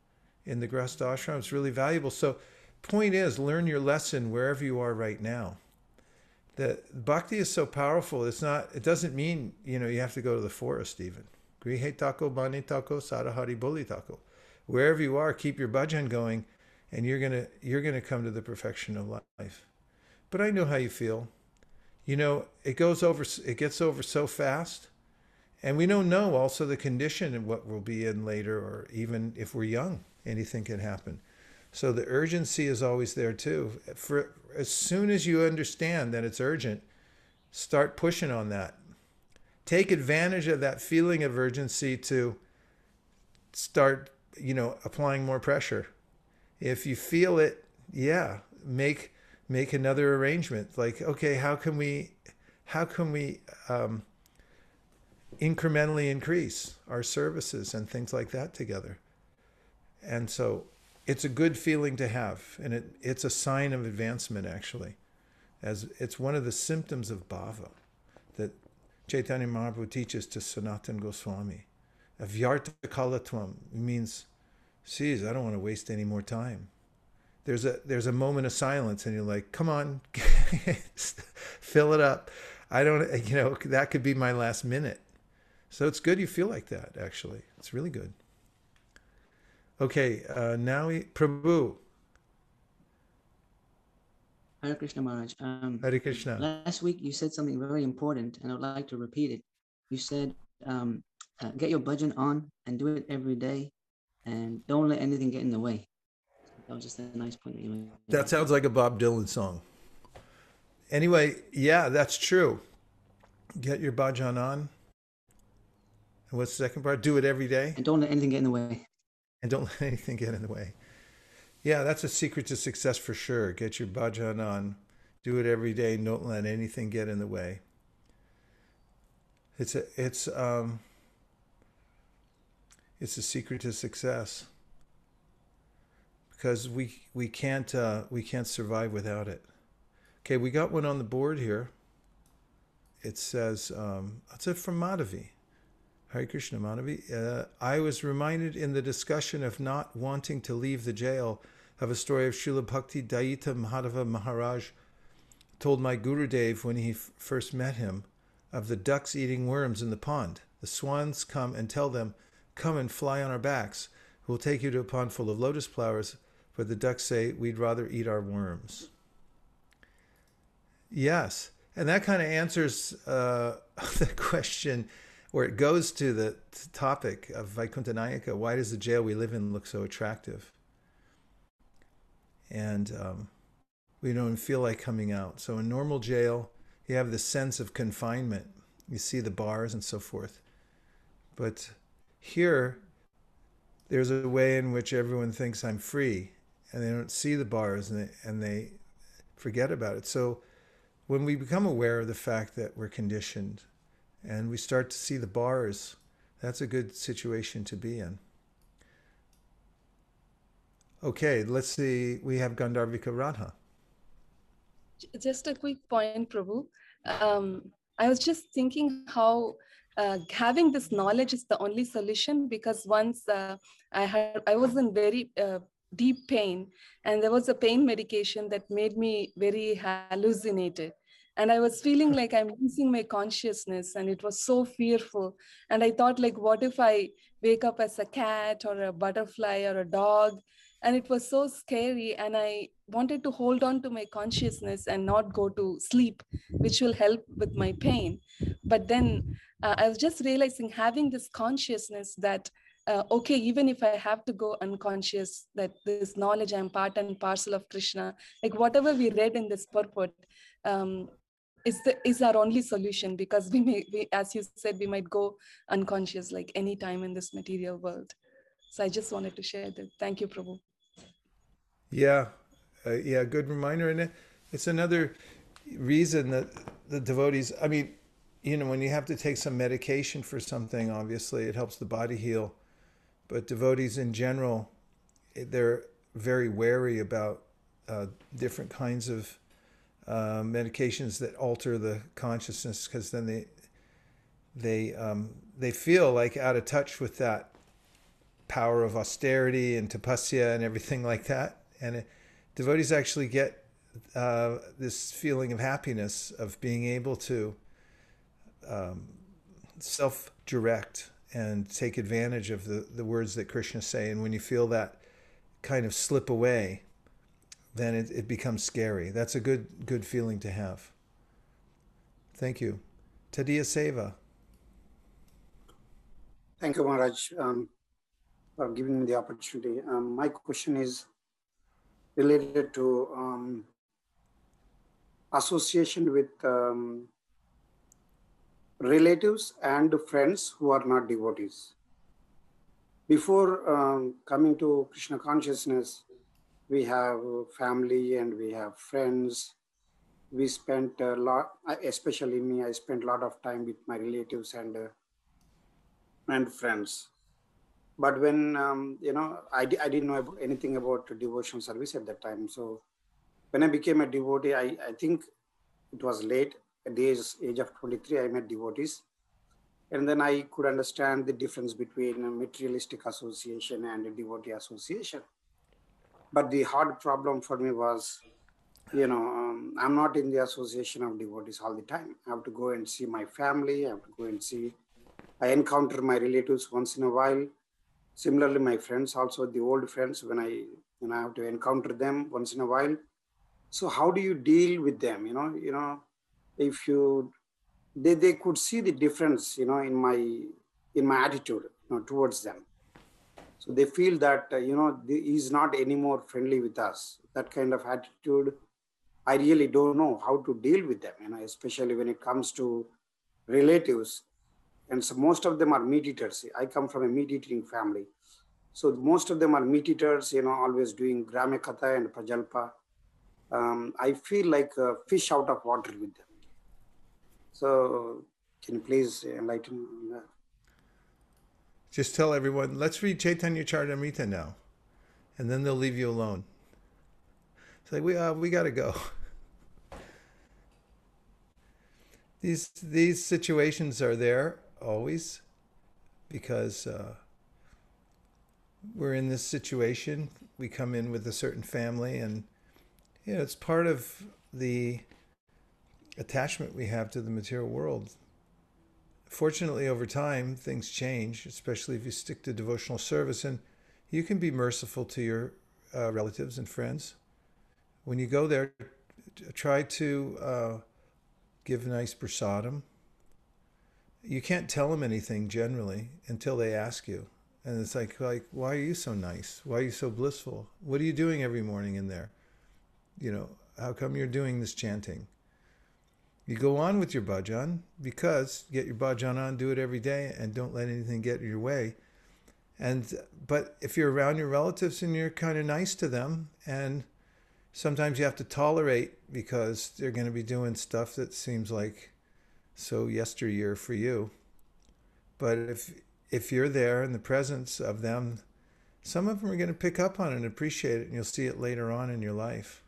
in the Grihastha Ashram is really valuable. So point is, learn your lesson wherever you are right now. That bhakti is so powerful. It doesn't mean, you have to go to the forest even. Grihe tako, bane tako, sadahari boli tako. Wherever you are, keep your bhajan going, and you're gonna come to the perfection of life. But I know how you feel. You know, it gets over so fast, and we don't know also the condition and what we'll be in later, or even if we're young, anything can happen. So the urgency is always there too. For as soon as you understand that it's urgent, start pushing on that. Take advantage of that feeling of urgency to start, you know, applying more pressure. If you feel it, yeah, make another arrangement. Like, okay, how can we incrementally increase our services and things like that together? And so it's a good feeling to have, and it's a sign of advancement, actually, as it's one of the symptoms of bhava that Chaitanya Mahaprabhu teaches to Sanatana Goswami. Avyartha kalatvam means, geez, I don't want to waste any more time. There's a moment of silence, and you're like, come on, fill it up. I don't, you know, that could be my last minute. So it's good you feel like that, actually. It's really good. Okay, now Prabhu. Hare Krishna, Maharaj. Hare Krishna. Last week you said something very important, and I'd like to repeat it. You said, get your bhajan on and do it every day, and don't let anything get in the way. That was just a nice point. Anyway. That sounds like a Bob Dylan song. Anyway, yeah, that's true. Get your bhajan on. And what's the second part? Do it every day. And don't let anything get in the way. And don't let anything get in the way. Yeah, that's a secret to success for sure. Get your bhajan on. Do it every day. Don't let anything get in the way. It's a secret to success, because we can't survive without it. Okay, we got one on the board here. It says, that's it from Madhavi. Hare Krishna, Madhavi. I was reminded in the discussion of not wanting to leave the jail of a story of Srila Bhakti Dayita Madhava Maharaj told my Gurudev when he first met him of the ducks eating worms in the pond. The swans come and tell them, come and fly on our backs. We'll take you to a pond full of lotus flowers. But the ducks say, we'd rather eat our worms. Yes. And that kind of answers the question, or it goes to the topic of Vaikuntha Nayaka. Why does the jail we live in look so attractive? And we don't feel like coming out. So in normal jail, you have this sense of confinement. You see the bars and so forth. But here, there's a way in which everyone thinks I'm free, and they don't see the bars, and they forget about it. So when we become aware of the fact that we're conditioned, and we start to see the bars, that's a good situation to be in. Okay, let's see. We have Gandharvika Radha. Just a quick point, Prabhu. I was just thinking how having this knowledge is the only solution, because once I was in very deep pain, and there was a pain medication that made me very hallucinated. And I was feeling like I'm losing my consciousness, and it was so fearful. And I thought, like, what if I wake up as a cat or a butterfly or a dog? And it was so scary, and I wanted to hold on to my consciousness and not go to sleep, which will help with my pain. But then I was just realizing, having this consciousness that, okay, even if I have to go unconscious, that this knowledge, I'm part and parcel of Krishna, like whatever we read in this purport, is our only solution, because we, as you said, we might go unconscious like any time in this material world. So I just wanted to share that. Thank you, Prabhu. Yeah, good reminder. And it's another reason that the devotees, I mean, you know, when you have to take some medication for something, obviously it helps the body heal. But devotees in general, they're very wary about different kinds of medications that alter the consciousness, because then they feel like out of touch with that power of austerity and tapasya and everything like that. And devotees actually get this feeling of happiness, of being able to self-direct and take advantage of the words that Krishna say. And when you feel that kind of slip away, then it becomes scary. That's a good feeling to have. Thank you. Tadiya Seva. Thank you, Maharaj, for giving me the opportunity. My question is related to association with relatives and friends who are not devotees. Before coming to Krishna consciousness, we have family and we have friends. We spent a lot, especially me, I spent a lot of time with my relatives and friends. But when, I didn't know about anything about devotional service at that time. So when I became a devotee, I think it was late, at the age of 23, I met devotees. And then I could understand the difference between a materialistic association and a devotee association. But the hard problem for me was, I'm not in the association of devotees all the time. I have to go and see my family. I have to go and see, I encounter my relatives once in a while. Similarly, my friends also, the old friends, when I have to encounter them once in a while. So how do you deal with them? If you, they could see the difference, in my attitude towards them. So they feel that, he's not anymore friendly with us. That kind of attitude, I really don't know how to deal with them, especially when it comes to relatives. And so most of them are meat eaters. I come from a meat eating family. So most of them are meat eaters, always doing Grame Katha and Pajalpa. I feel like a fish out of water with them. So can you please enlighten me? Just tell everyone, let's read Chaitanya Charitamrita now, and then they'll leave you alone. It's like, we got to go. These situations are there always because we're in this situation. We come in with a certain family, and it's part of the attachment we have to the material world. Fortunately, over time, things change, especially if you stick to devotional service, and you can be merciful to your relatives and friends. When you go there, try to give nice prasadam. You can't tell them anything generally until they ask you. And it's like, why are you so nice? Why are you so blissful? What are you doing every morning in there? How come you're doing this chanting? You go on with your bhajan because get your bhajan on, do it every day, and don't let anything get in your way. But if you're around your relatives and you're kind of nice to them, and sometimes you have to tolerate because they're going to be doing stuff that seems like so yesteryear for you. But if you're there in the presence of them, some of them are going to pick up on it and appreciate it, and you'll see it later on in your life.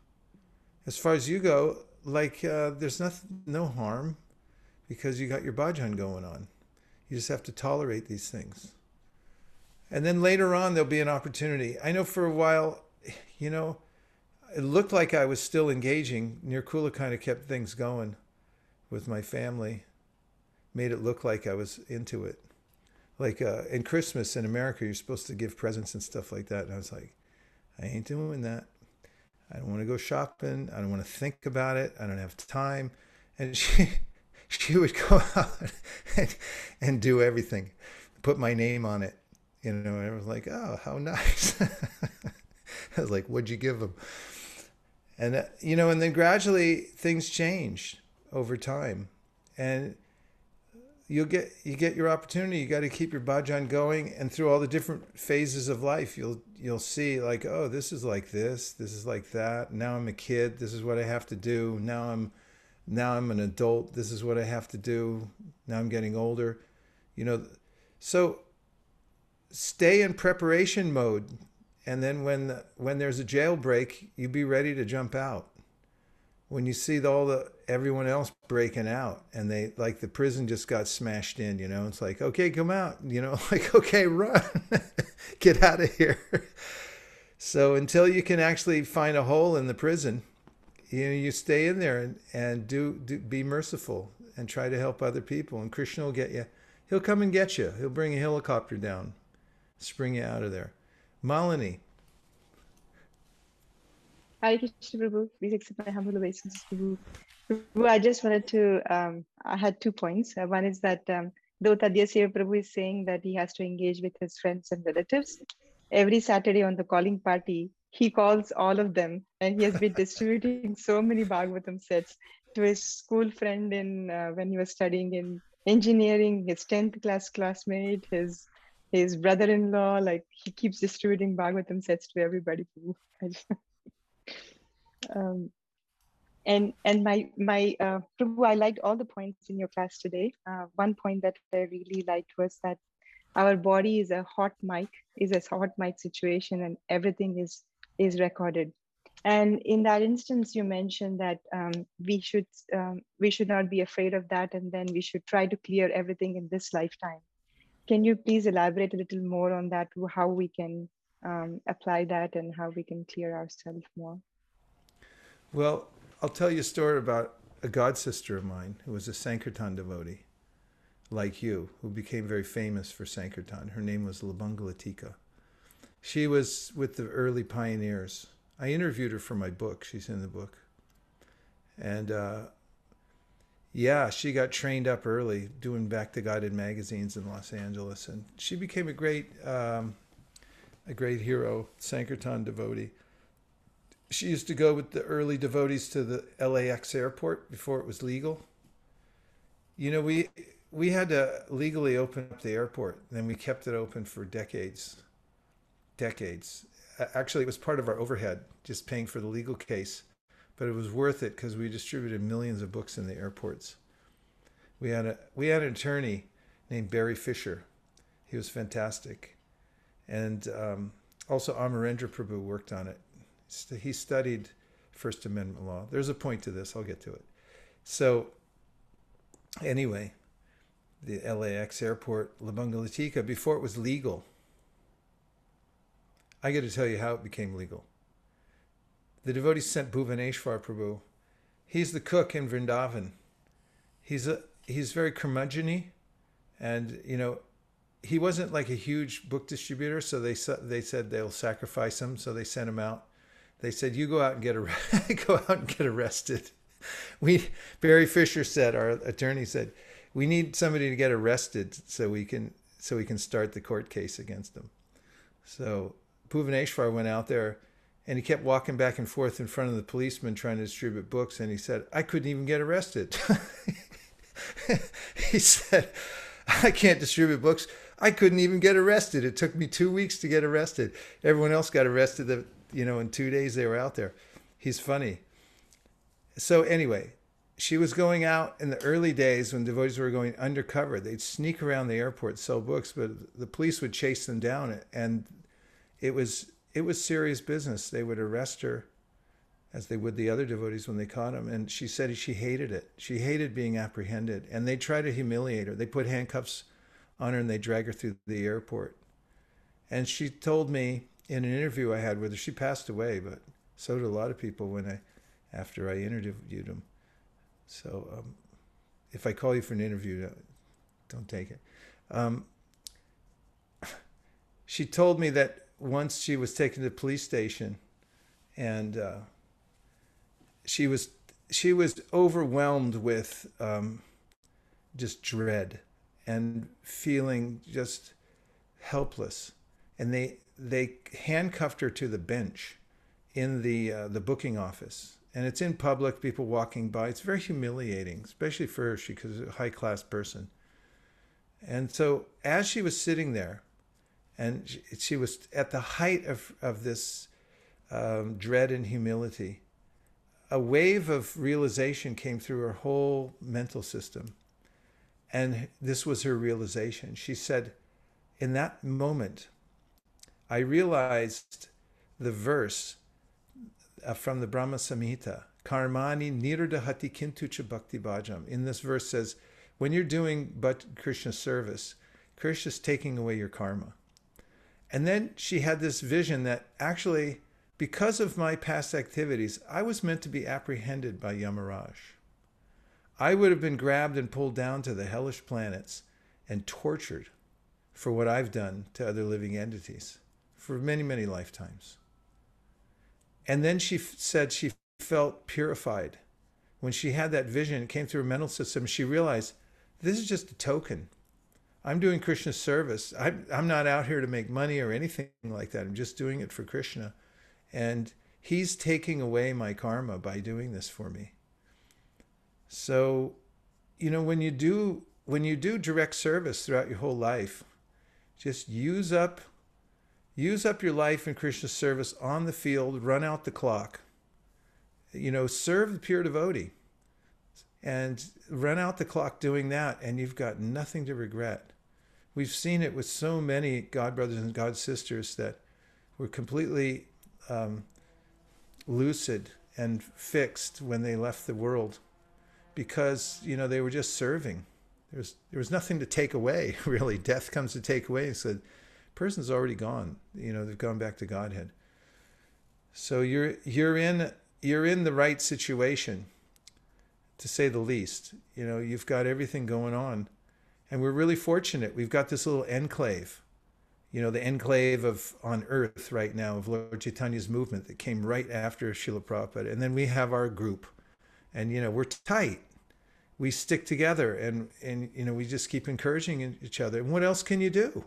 As far as you go, there's no harm because you got your bhajan going on. You just have to tolerate these things. And then later on, there'll be an opportunity. I know for a while, it looked like I was still engaging. Nirkula kind of kept things going with my family, made it look like I was into it. Like in Christmas in America, you're supposed to give presents and stuff like that. And I was like, I ain't doing that. I don't want to go shopping. I don't want to think about it. I don't have time. And she would go out and do everything, put my name on it. And I was like, oh, how nice. I was like, what'd you give them? And, and then gradually things change over time. And you get your opportunity. You got to keep your bhajan going, and through all the different phases of life, you'll see like, oh, this is like this is like that. Now I'm a kid. This is what I have to do. Now I'm an adult. This is what I have to do. Now I'm getting older. So stay in preparation mode, and then when there's a jailbreak, you be ready to jump out. When you see everyone else breaking out and they like the prison just got smashed in, it's like, okay, come out, okay, run, get out of here. So until you can actually find a hole in the prison, you stay in there and be merciful and try to help other people. And Krishna will get you. He'll come and get you. He'll bring a helicopter down, spring you out of there. Malini. Hare Krishna Prabhu, please accept my humble obeisance, Prabhu. I just wanted to, I had 2 points. One is that though Tadiya Seva Prabhu is saying that he has to engage with his friends and relatives, every Saturday on the calling party, he calls all of them, and he has been distributing so many Bhagavatam sets to his school friend in when he was studying in engineering, his 10th class classmate, his brother-in-law. Like, he keeps distributing Bhagavatam sets to everybody. And my Prabhu, I liked all the points in your class today. One point that I really liked was that our body is a hot mic, situation, and everything is recorded. And in that instance, you mentioned that we should not be afraid of that, and then we should try to clear everything in this lifetime. Can you please elaborate a little more on that? How we can apply that, and how we can clear ourselves more? Well, I'll tell you a story about a god sister of mine who was a Sankirtan devotee, like you, who became very famous for Sankirtan. Her name was Labangalatika. She was with the early pioneers. I interviewed her for my book. She's in the book. And yeah, she got trained up early, doing Back to God in magazines in Los Angeles. And she became a great hero, Sankirtan devotee. She used to go with the early devotees to the LAX airport before it was legal. You know, we had to legally open up the airport, and then we kept it open for decades. Actually, it was part of our overhead, just paying for the legal case, but it was worth it because we distributed millions of books in the airports. We had an attorney named Barry Fisher. He was fantastic. And also Amarendra Prabhu worked on it. He studied First Amendment law. There's a point to this. I'll get to it. So anyway, the LAX airport, Labangalatika, before it was legal. I got to tell you how it became legal. The devotees sent Bhuvaneshwar Prabhu. He's the cook in Vrindavan. He's very curmudgeon-y, and you know, he wasn't like a huge book distributor, so they said they'll sacrifice him, so they sent him out. They said, "You go out and get arrested." Barry Fisher said, our attorney said, "We need somebody to get arrested so we can start the court case against them." So Bhuvaneshwar went out there, and he kept walking back and forth in front of the policeman trying to distribute books, and he said, "I couldn't even get arrested." He said, "I can't distribute books. I couldn't even get arrested. It took me 2 weeks to get arrested. Everyone else got arrested the you know, in 2 days they were out there." He's funny. So anyway, she was going out in the early days when devotees were going undercover. They'd sneak around the airport, sell books, but the police would chase them down, and it was serious business. They would arrest her, as they would the other devotees when they caught him. And she said she hated it. She hated being apprehended, and they tried to humiliate her. They put handcuffs on her and they drag her through the airport. And she told me, in an interview I had with her, she passed away, but so did a lot of people after I interviewed them. So if I call you for an interview, don't take it. She told me that once she was taken to the police station, and she was overwhelmed with just dread and feeling just helpless, and they handcuffed her to the bench in the booking office. And it's in public, people walking by. It's very humiliating, especially for her, because she's a high-class person. And so as she was sitting there, and she was at the height of this dread and humility, a wave of realization came through her whole mental system. And this was her realization. She said, in that moment, I realized the verse from the Brahma Samhita, karmani nirodhati kintucha bhakti bhajam. In this verse says, when you're doing but Krishna service, Krishna's taking away your karma. And then she had this vision that actually, because of my past activities, I was meant to be apprehended by Yamaraj. I would have been grabbed and pulled down to the hellish planets and tortured for what I've done to other living entities for many, many lifetimes. And then she said she felt purified when she had that vision, it came through her mental system, she realized, this is just a token. I'm doing Krishna's service. I'm not out here to make money or anything like that. I'm just doing it for Krishna. And he's taking away my karma by doing this for me. So, you know, when you do direct service throughout your whole life, just use up your life in Krishna's service on the field, run out the clock. You know, serve the pure devotee and run out the clock doing that, and you've got nothing to regret. We've seen it with so many God brothers and God sisters that were completely lucid and fixed when they left the world because, you know, they were just serving. There was nothing to take away, really. Death comes to take away and said, person's already gone. You know, they've gone back to Godhead. So you're in the right situation, to say the least. You know, you've got everything going on. And we're really fortunate. We've got this little enclave, you know, the enclave of on earth right now of Lord Chaitanya's movement that came right after Srila Prabhupada. And then we have our group. And, you know, we're tight. We stick together. And you know, we just keep encouraging each other. And what else can you do?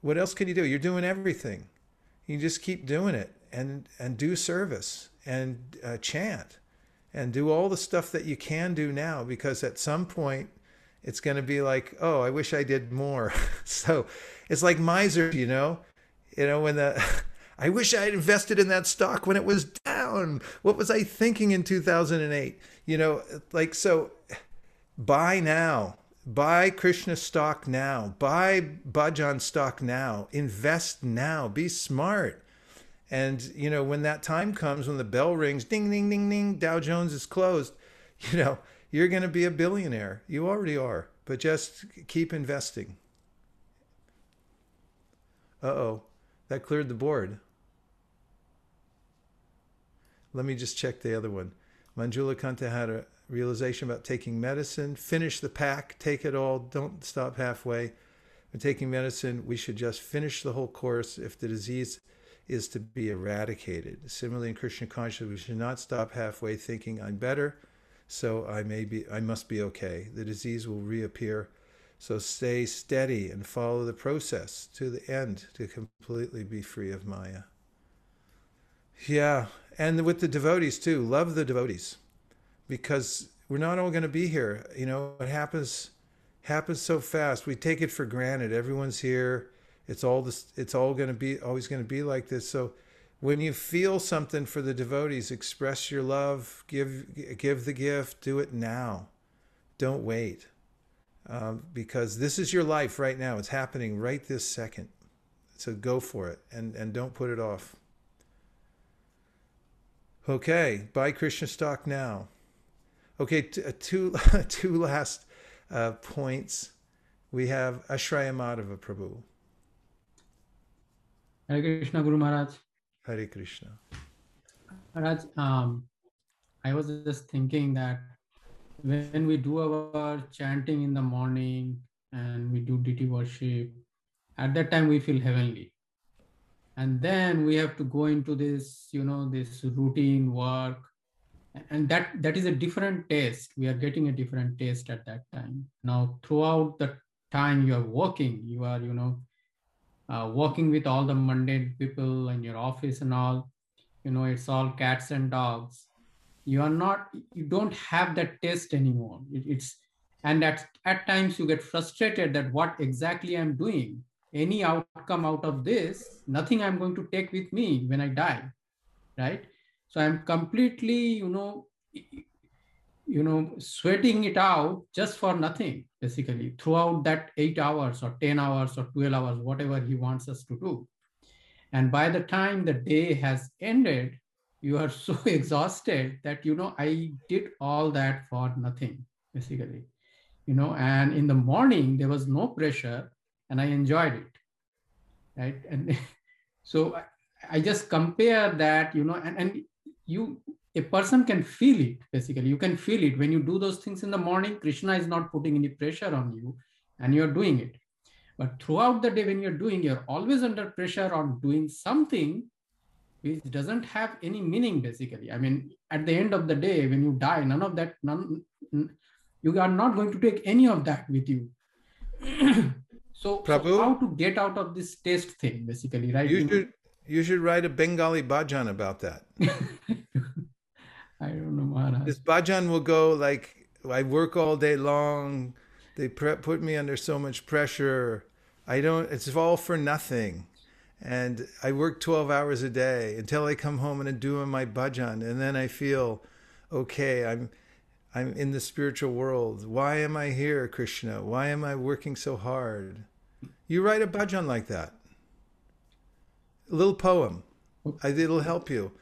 What else can you do? You're doing everything. You just keep doing it. And do service and chant and do all the stuff that you can do now, because at some point it's going to be like, oh, I wish I did more. So it's like miser, you know, when the, I wish I had invested in that stock when it was down. What was I thinking in 2008? You know, like, so buy now, buy Krishna stock now, buy Bhajan stock now, invest now, be smart. And, you know, when that time comes, when the bell rings, ding, ding, ding, ding, Dow Jones is closed, you know, you're going to be a billionaire. You already are, but just keep investing. Uh-oh, that cleared the board. Let me just check the other one. Manjula Kanta had a realization about taking medicine. Finish the pack, take it all, don't stop halfway. When taking medicine, we should just finish the whole course if the disease is to be eradicated. Similarly, in Krishna consciousness, we should not stop halfway thinking, I'm better, so I must be okay. The disease will reappear. So stay steady and follow the process to the end to completely be free of Maya. Yeah, and with the devotees too, love the devotees, because we're not all going to be here. You know, it happens so fast. We take it for granted. Everyone's here. It's all this. It's all going to be always going to be like this. So, when you feel something for the devotees, express your love, give the gift, do it now, don't wait, because this is your life right now. It's happening right this second. So go for it and don't put it off. Okay, buy Krishna stock now. Okay, two last points. We have Ashraya Madhava Prabhu. Hare Krishna, Guru Maharaj. Hare Krishna. Maharaj, I was just thinking that when we do our chanting in the morning and we do deity worship, at that time we feel heavenly. And then we have to go into this, you know, this routine work. And that is a different taste. We are getting a different taste at that time. Now, throughout the time you are working, you are, you know, walking with all the mundane people in your office and all, you know, it's all cats and dogs. You don't have that taste anymore. And at times you get frustrated that what exactly I'm doing, any outcome out of this, nothing I'm going to take with me when I die, right? So I'm completely, you know, sweating it out just for nothing, basically, throughout that 8 hours or 10 hours or 12 hours, whatever he wants us to do. And by the time the day has ended, you are so exhausted that, you know, I did all that for nothing, basically, you know, and in the morning there was no pressure and I enjoyed it, right? And so I just compare that, you know, and a person can feel it, basically. You can feel it when you do those things in the morning. Krishna is not putting any pressure on you and you're doing it. But throughout the day when you're doing, you're always under pressure on doing something which doesn't have any meaning basically. I mean, at the end of the day, when you die, none of that, you are not going to take any of that with you. So how to get out of this taste thing basically, right? You should write a Bengali bhajan about that. I don't know, Maharaj. This bhajan will go like, I work all day long. They put me under so much pressure. It's all for nothing. And I work 12 hours a day until I come home and I do my bhajan. And then I feel, okay, I'm in the spiritual world. Why am I here, Krishna? Why am I working so hard? You write a bhajan like that. A little poem. It'll help you.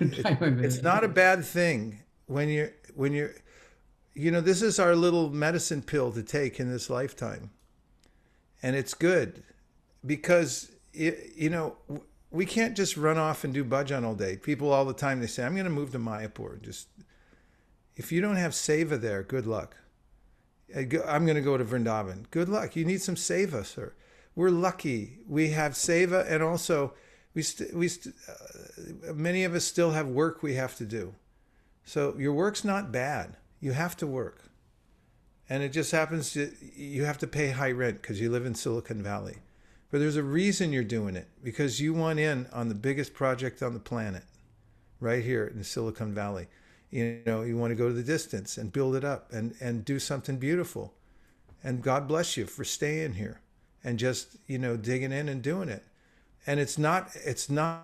It's not a bad thing when you're, you know, this is our little medicine pill to take in this lifetime. And it's good because, you know, we can't just run off and do bhajan all day. People all the time, they say, I'm going to move to Mayapur. If you don't have seva there, good luck. I'm going to go to Vrindavan. Good luck. You need some seva, sir. We're lucky. We have seva, and also many of us still have work we have to do. So your work's not bad. You have to work. And it just happens that you have to pay high rent because you live in Silicon Valley. But there's a reason you're doing it, because you want in on the biggest project on the planet, right here in Silicon Valley. You know, you want to go to the distance and build it up and do something beautiful. And God bless you for staying here and just, you know, digging in and doing it. And it's not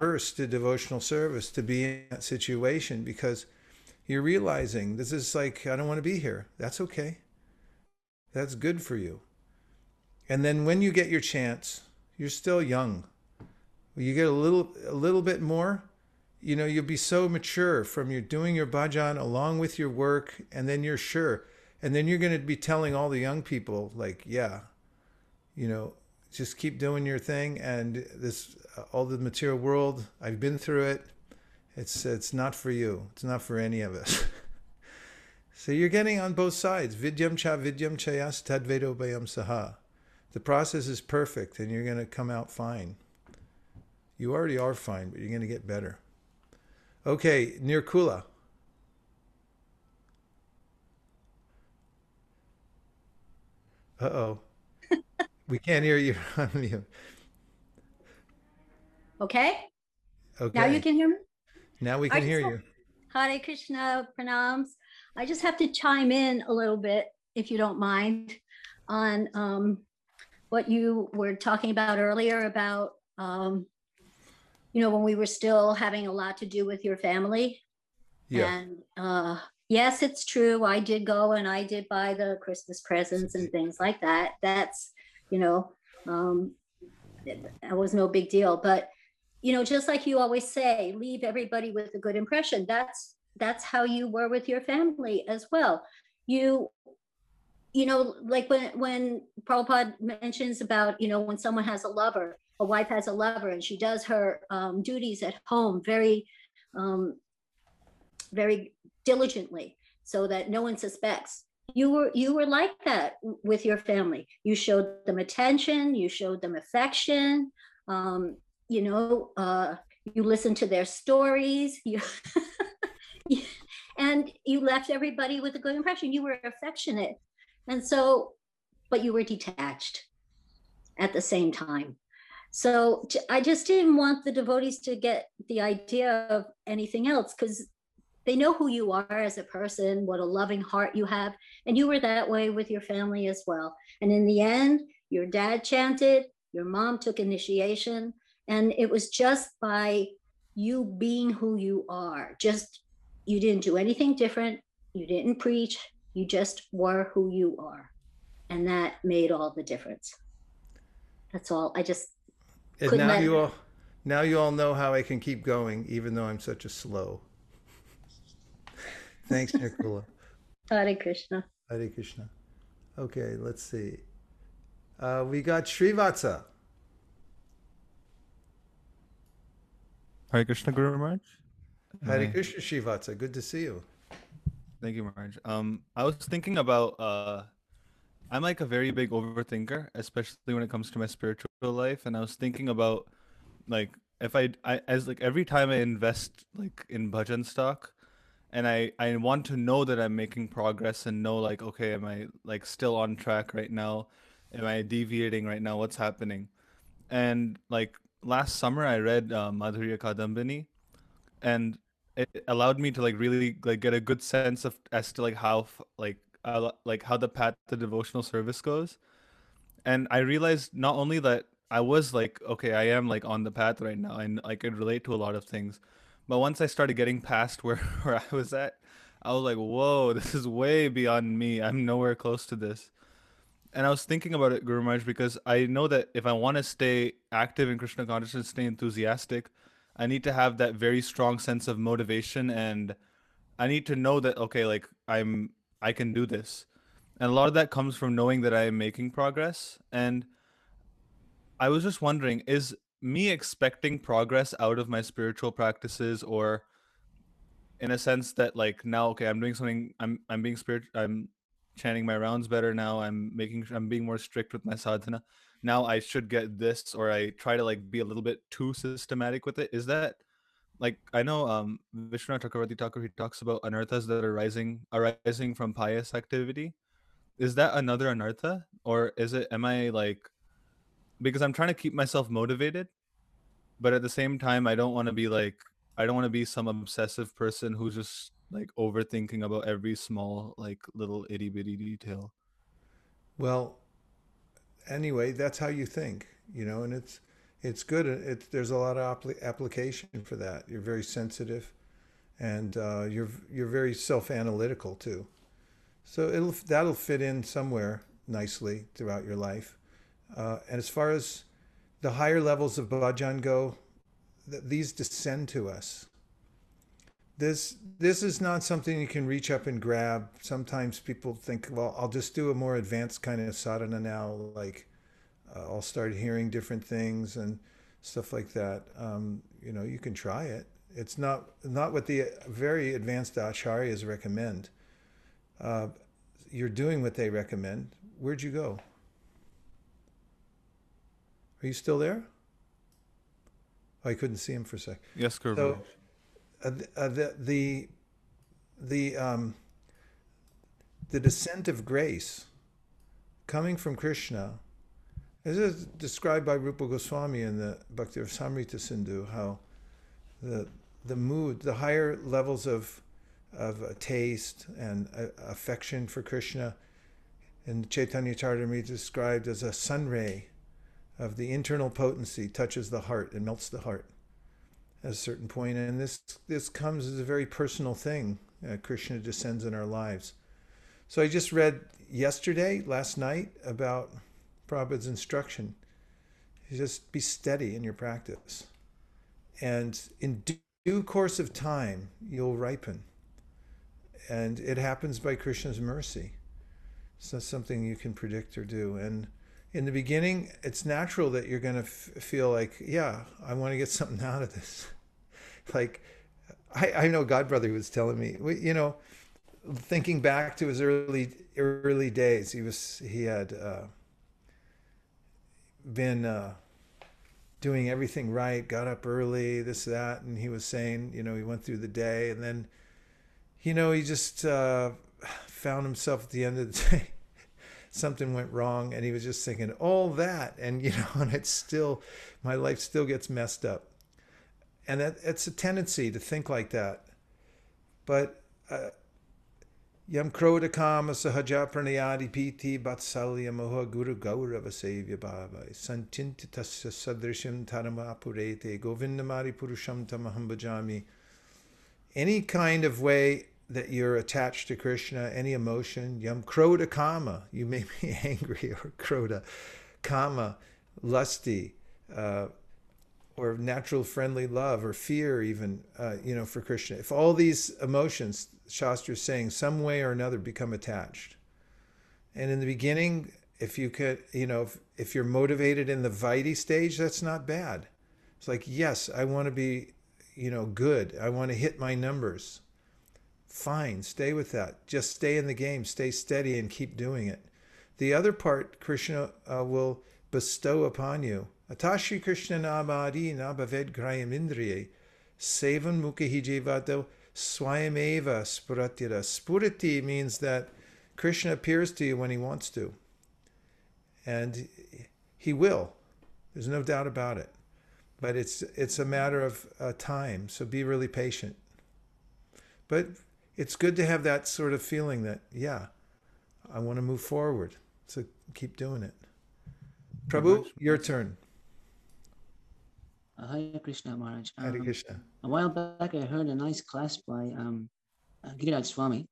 first to devotional service to be in that situation, because you're realizing this is like, I don't want to be here. That's okay. That's good for you. And then when you get your chance, you're still young. You get a little bit more. You know, you'll be so mature from your doing your bhajan along with your work, and then you're sure. And then you're going to be telling all the young people, like, yeah, you know, just keep doing your thing. And this, all the material world, I've been through it. It's not for you. It's not for any of us. So you're getting on both sides. Vidyam cha vidyam chayas tadvedo bayam saha. The process is perfect, and you're going to come out fine. You already are fine, but you're going to get better. Okay, Nirkula. Uh-oh. We can't hear you. Okay. Now you can hear me? Now we can hear you. Hare Krishna, pranams. I just have to chime in a little bit, if you don't mind, on what you were talking about earlier about you know, when we were still having a lot to do with your family. Yeah. And yes, it's true. I did go and I did buy the Christmas presents and things like that. That's, you know, that was no big deal. But, you know, just like you always say, leave everybody with a good impression. That's how you were with your family as well. You know, like when Prabhupada mentions about, you know, when someone has a lover, a wife has a lover, and she does her duties at home very, very diligently, so that no one suspects. You were like that with your family. You showed them attention. You showed them affection. You know, you listened to their stories. And you left everybody with a good impression. You were affectionate, and so, but you were detached at the same time. So I just didn't want the devotees to get the idea of anything else, because they know who you are as a person, what a loving heart you have. And you were that way with your family as well. And in the end, your dad chanted, your mom took initiation. And it was just by you being who you are. Just, you didn't do anything different. You didn't preach. You just were who you are. And that made all the difference. That's all. I just... And now you all know how I can keep going, even though I'm such a slow. Thanks, Nirkula. Hare Krishna. Hare Krishna. Okay, let's see. We got Srivatsa. Hare Krishna, Guru Maharaj. Hare Krishna, Srivatsa. Good to see you. Thank you, Maharaj. I was thinking about... I'm like a very big overthinker, especially when it comes to my spiritual life. And I was thinking about, like, if I as like every time I invest like in bhajan stock, and I want to know that I'm making progress and know like, okay, am I like still on track right now? Am I deviating right now? What's happening? And like last summer I read Madhurya Kadambini, and it allowed me to like really like get a good sense of as to like how the path to devotional service goes. And I realized not only that I was like, okay, I am like on the path right now and I could relate to a lot of things, but once I started getting past where I was at, I was like, whoa, this is way beyond me. I'm nowhere close to this. And I was thinking about it, Guru Maharaj, because I know that if I want to stay active in Krishna consciousness, stay enthusiastic, I need to have that very strong sense of motivation, and I need to know that, okay, like I can do this. And a lot of that comes from knowing that I am making progress. And I was just wondering, is me expecting progress out of my spiritual practices, or in a sense that like now, okay, I'm doing something, I'm being spiritual, I'm chanting my rounds better now, I'm being more strict with my sadhana. Now I should get this, or I try to like be a little bit too systematic with it. Is that like, I know Vishwanath Chakravarti Thakur, he talks about anarthas that arising from pious activity. Is that another anartha, or is it, am I like, because I'm trying to keep myself motivated, but at the same time, I don't want to be like, I don't want to be some obsessive person who's just like overthinking about every small, like little itty bitty detail. Well, anyway, that's how you think, you know, and it's good. There's a lot of application for that. You're very sensitive, and you're very self-analytical too. So that'll fit in somewhere nicely throughout your life. And as far as the higher levels of bhajan go, these descend to us. This is not something you can reach up and grab. Sometimes people think, well, I'll just do a more advanced kind of sadhana now, like I'll start hearing different things and stuff like that. You know, you can try it. It's not what the very advanced acharyas recommend. You're doing what they recommend. Where'd you go? Are you still there? Oh, I couldn't see him for a sec. Yes, Guru. So, the descent of grace coming from Krishna, this is described by Rupa Goswami in the Bhaktivedanta Sindhu, how the mood, the higher levels of taste and affection for Krishna, and Chaitanya Charitamrita described as a sun ray of the internal potency touches the heart and melts the heart at a certain point. And this comes as a very personal thing. Krishna descends in our lives. So I just read last night, about Prabhupada's instruction. You just be steady in your practice. And in due course of time, you'll ripen. And it happens by Krishna's mercy. It's not something you can predict or do. And in the beginning, it's natural that you're going to feel like, yeah, I want to get something out of this. Like, I know Godbrother was telling me, you know, thinking back to his early days, he had been doing everything right, got up early, this, that, and he was saying, you know, he went through the day, and then, you know, he just found himself at the end of the day. Something went wrong, and he was just thinking all that, and you know, and it's still, my life still gets messed up, and it's a tendency to think like that. But yam krodha kama sahaja pranayadi piti vatsalya moha guru gaurava sevya bhavai santintitasya sadrishim tarama apurete govindamari purusham tamaham bhajami. Any kind of way that you're attached to Krishna, any emotion, yam krodha kama, you may be angry, or krodha kama, lusty, or natural friendly love, or fear even, you know, for Krishna. If all these emotions, Shastra is saying, some way or another become attached. And in the beginning, if you could, you know, if you're motivated in the vaidhi stage, that's not bad. It's like, yes, I want to be, you know, good. I want to hit my numbers. Fine, stay with that. Just stay in the game, stay steady, and keep doing it. The other part Krishna will bestow upon you Atashi Krishna namadi nabaved grayam indriye sevan mukahi jivato swayameva spuratira. Spurati means that Krishna appears to you when he wants to. And he will. There's no doubt about it. But it's a matter of time, so be really patient. But it's good to have that sort of feeling that, yeah, I want to move forward. So keep doing it. Prabhu, your turn. Hare Krishna, Maharaj. Hare Krishna. A while back, I heard a nice class by Giriraj Swami,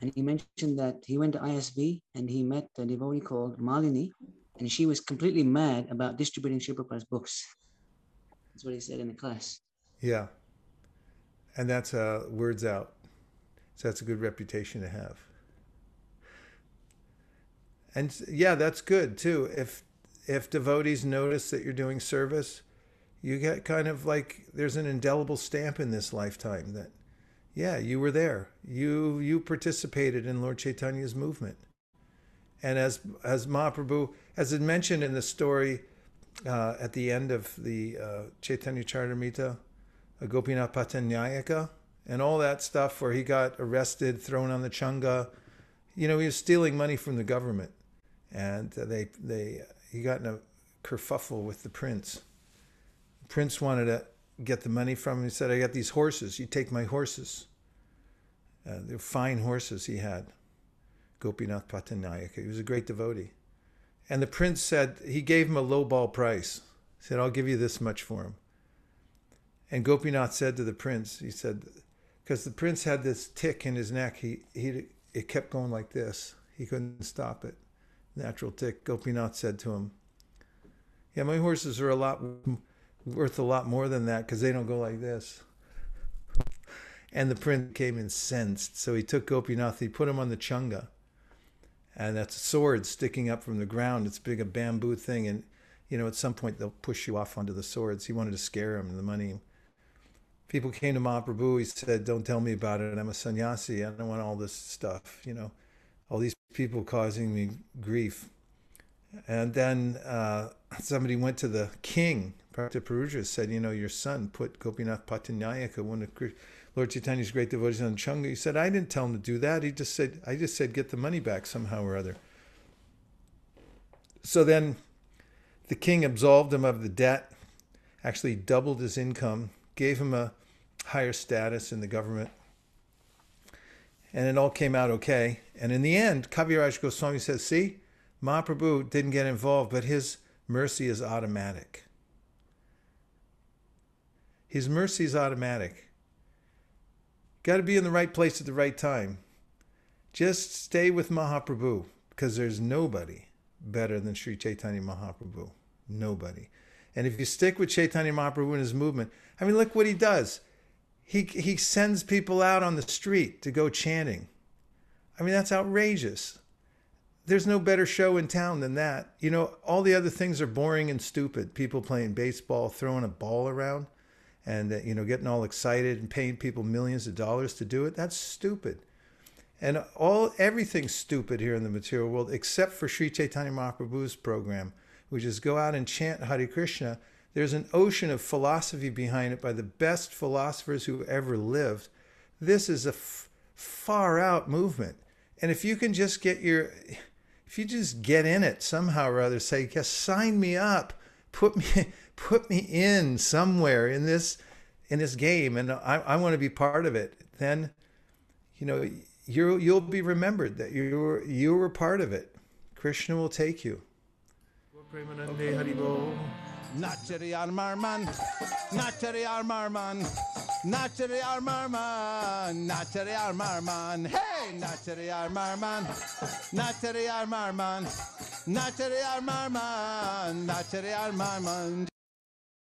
and he mentioned that he went to ISB and he met a devotee called Malini, and she was completely mad about distributing Srila Prabhupada's books. That's what he said in the class. Yeah. And that's words out. So that's a good reputation to have. And yeah, that's good too. If devotees notice that you're doing service, you get kind of like there's an indelible stamp in this lifetime that, yeah, you were there. You participated in Lord Chaitanya's movement. And as Mahaprabhu, as it mentioned in the story at the end of the Chaitanya Charitamrita, Gopinatha Pattanayaka, and all that stuff where he got arrested, thrown on the changa, you know, he was stealing money from the government, and he got in a kerfuffle with the prince. The prince wanted to get the money from him. He said, "I got these horses. You take my horses." They're fine horses he had. Gopinath Pattanayaka. He was a great devotee. And the prince said, he gave him a lowball price. He said, "I'll give you this much for him." And Gopinath said to the prince, he said, because the prince had this tick in his neck, it kept going like this. He couldn't stop it. Natural tick. Gopinath said to him, "Yeah, my horses are worth a lot more than that because they don't go like this." And the prince became incensed. So he took Gopinath, he put him on the changa. And that's a sword sticking up from the ground. It's big, a bamboo thing. And, you know, at some point they'll push you off onto the swords. He wanted to scare him, the money. People came to Mahaprabhu. He said, "Don't tell me about it. I'm a sannyasi. I don't want all this stuff, you know, all these people causing me grief." And then somebody went to the king, to Purusha, said, "You know, your son put Gopinath Pattanayaka, one of Lord Chaitanya's great devotees, on changa." He said, "I didn't tell him to do that. He just said, I just said, get the money back somehow or other." So then the king absolved him of the debt, actually doubled his income, gave him a higher status in the government. And it all came out okay. And in the end, Kaviraj Goswami says, see, Mahaprabhu didn't get involved, but his mercy is automatic. His mercy is automatic. Got to be in the right place at the right time. Just stay with Mahaprabhu, because there's nobody better than Sri Chaitanya Mahaprabhu. Nobody. And if you stick with Chaitanya Mahaprabhu and his movement, I mean, look what he does. He sends people out on the street to go chanting. I mean, that's outrageous. There's no better show in town than that. You know, all the other things are boring and stupid. People playing baseball, throwing a ball around, and, you know, getting all excited and paying people millions of dollars to do it. That's stupid. And everything's stupid here in the material world, except for Sri Chaitanya Mahaprabhu's program, which is go out and chant Hare Krishna. There's an ocean of philosophy behind it by the best philosophers who ever lived. This is a far-out movement. And if you can just get in it somehow or other, say, yes, sign me up, put me in somewhere in this game, and I want to be part of it, then, you know, you'll be remembered that you were part of it. Krishna will take you. Okay. Nachariar Marman, Nachariar Marman, Nachariar Marman, Nachariar Marman, hey, Nachariar Marman, Nachariar Marman, Nachariar Marman, Nachariar Marman,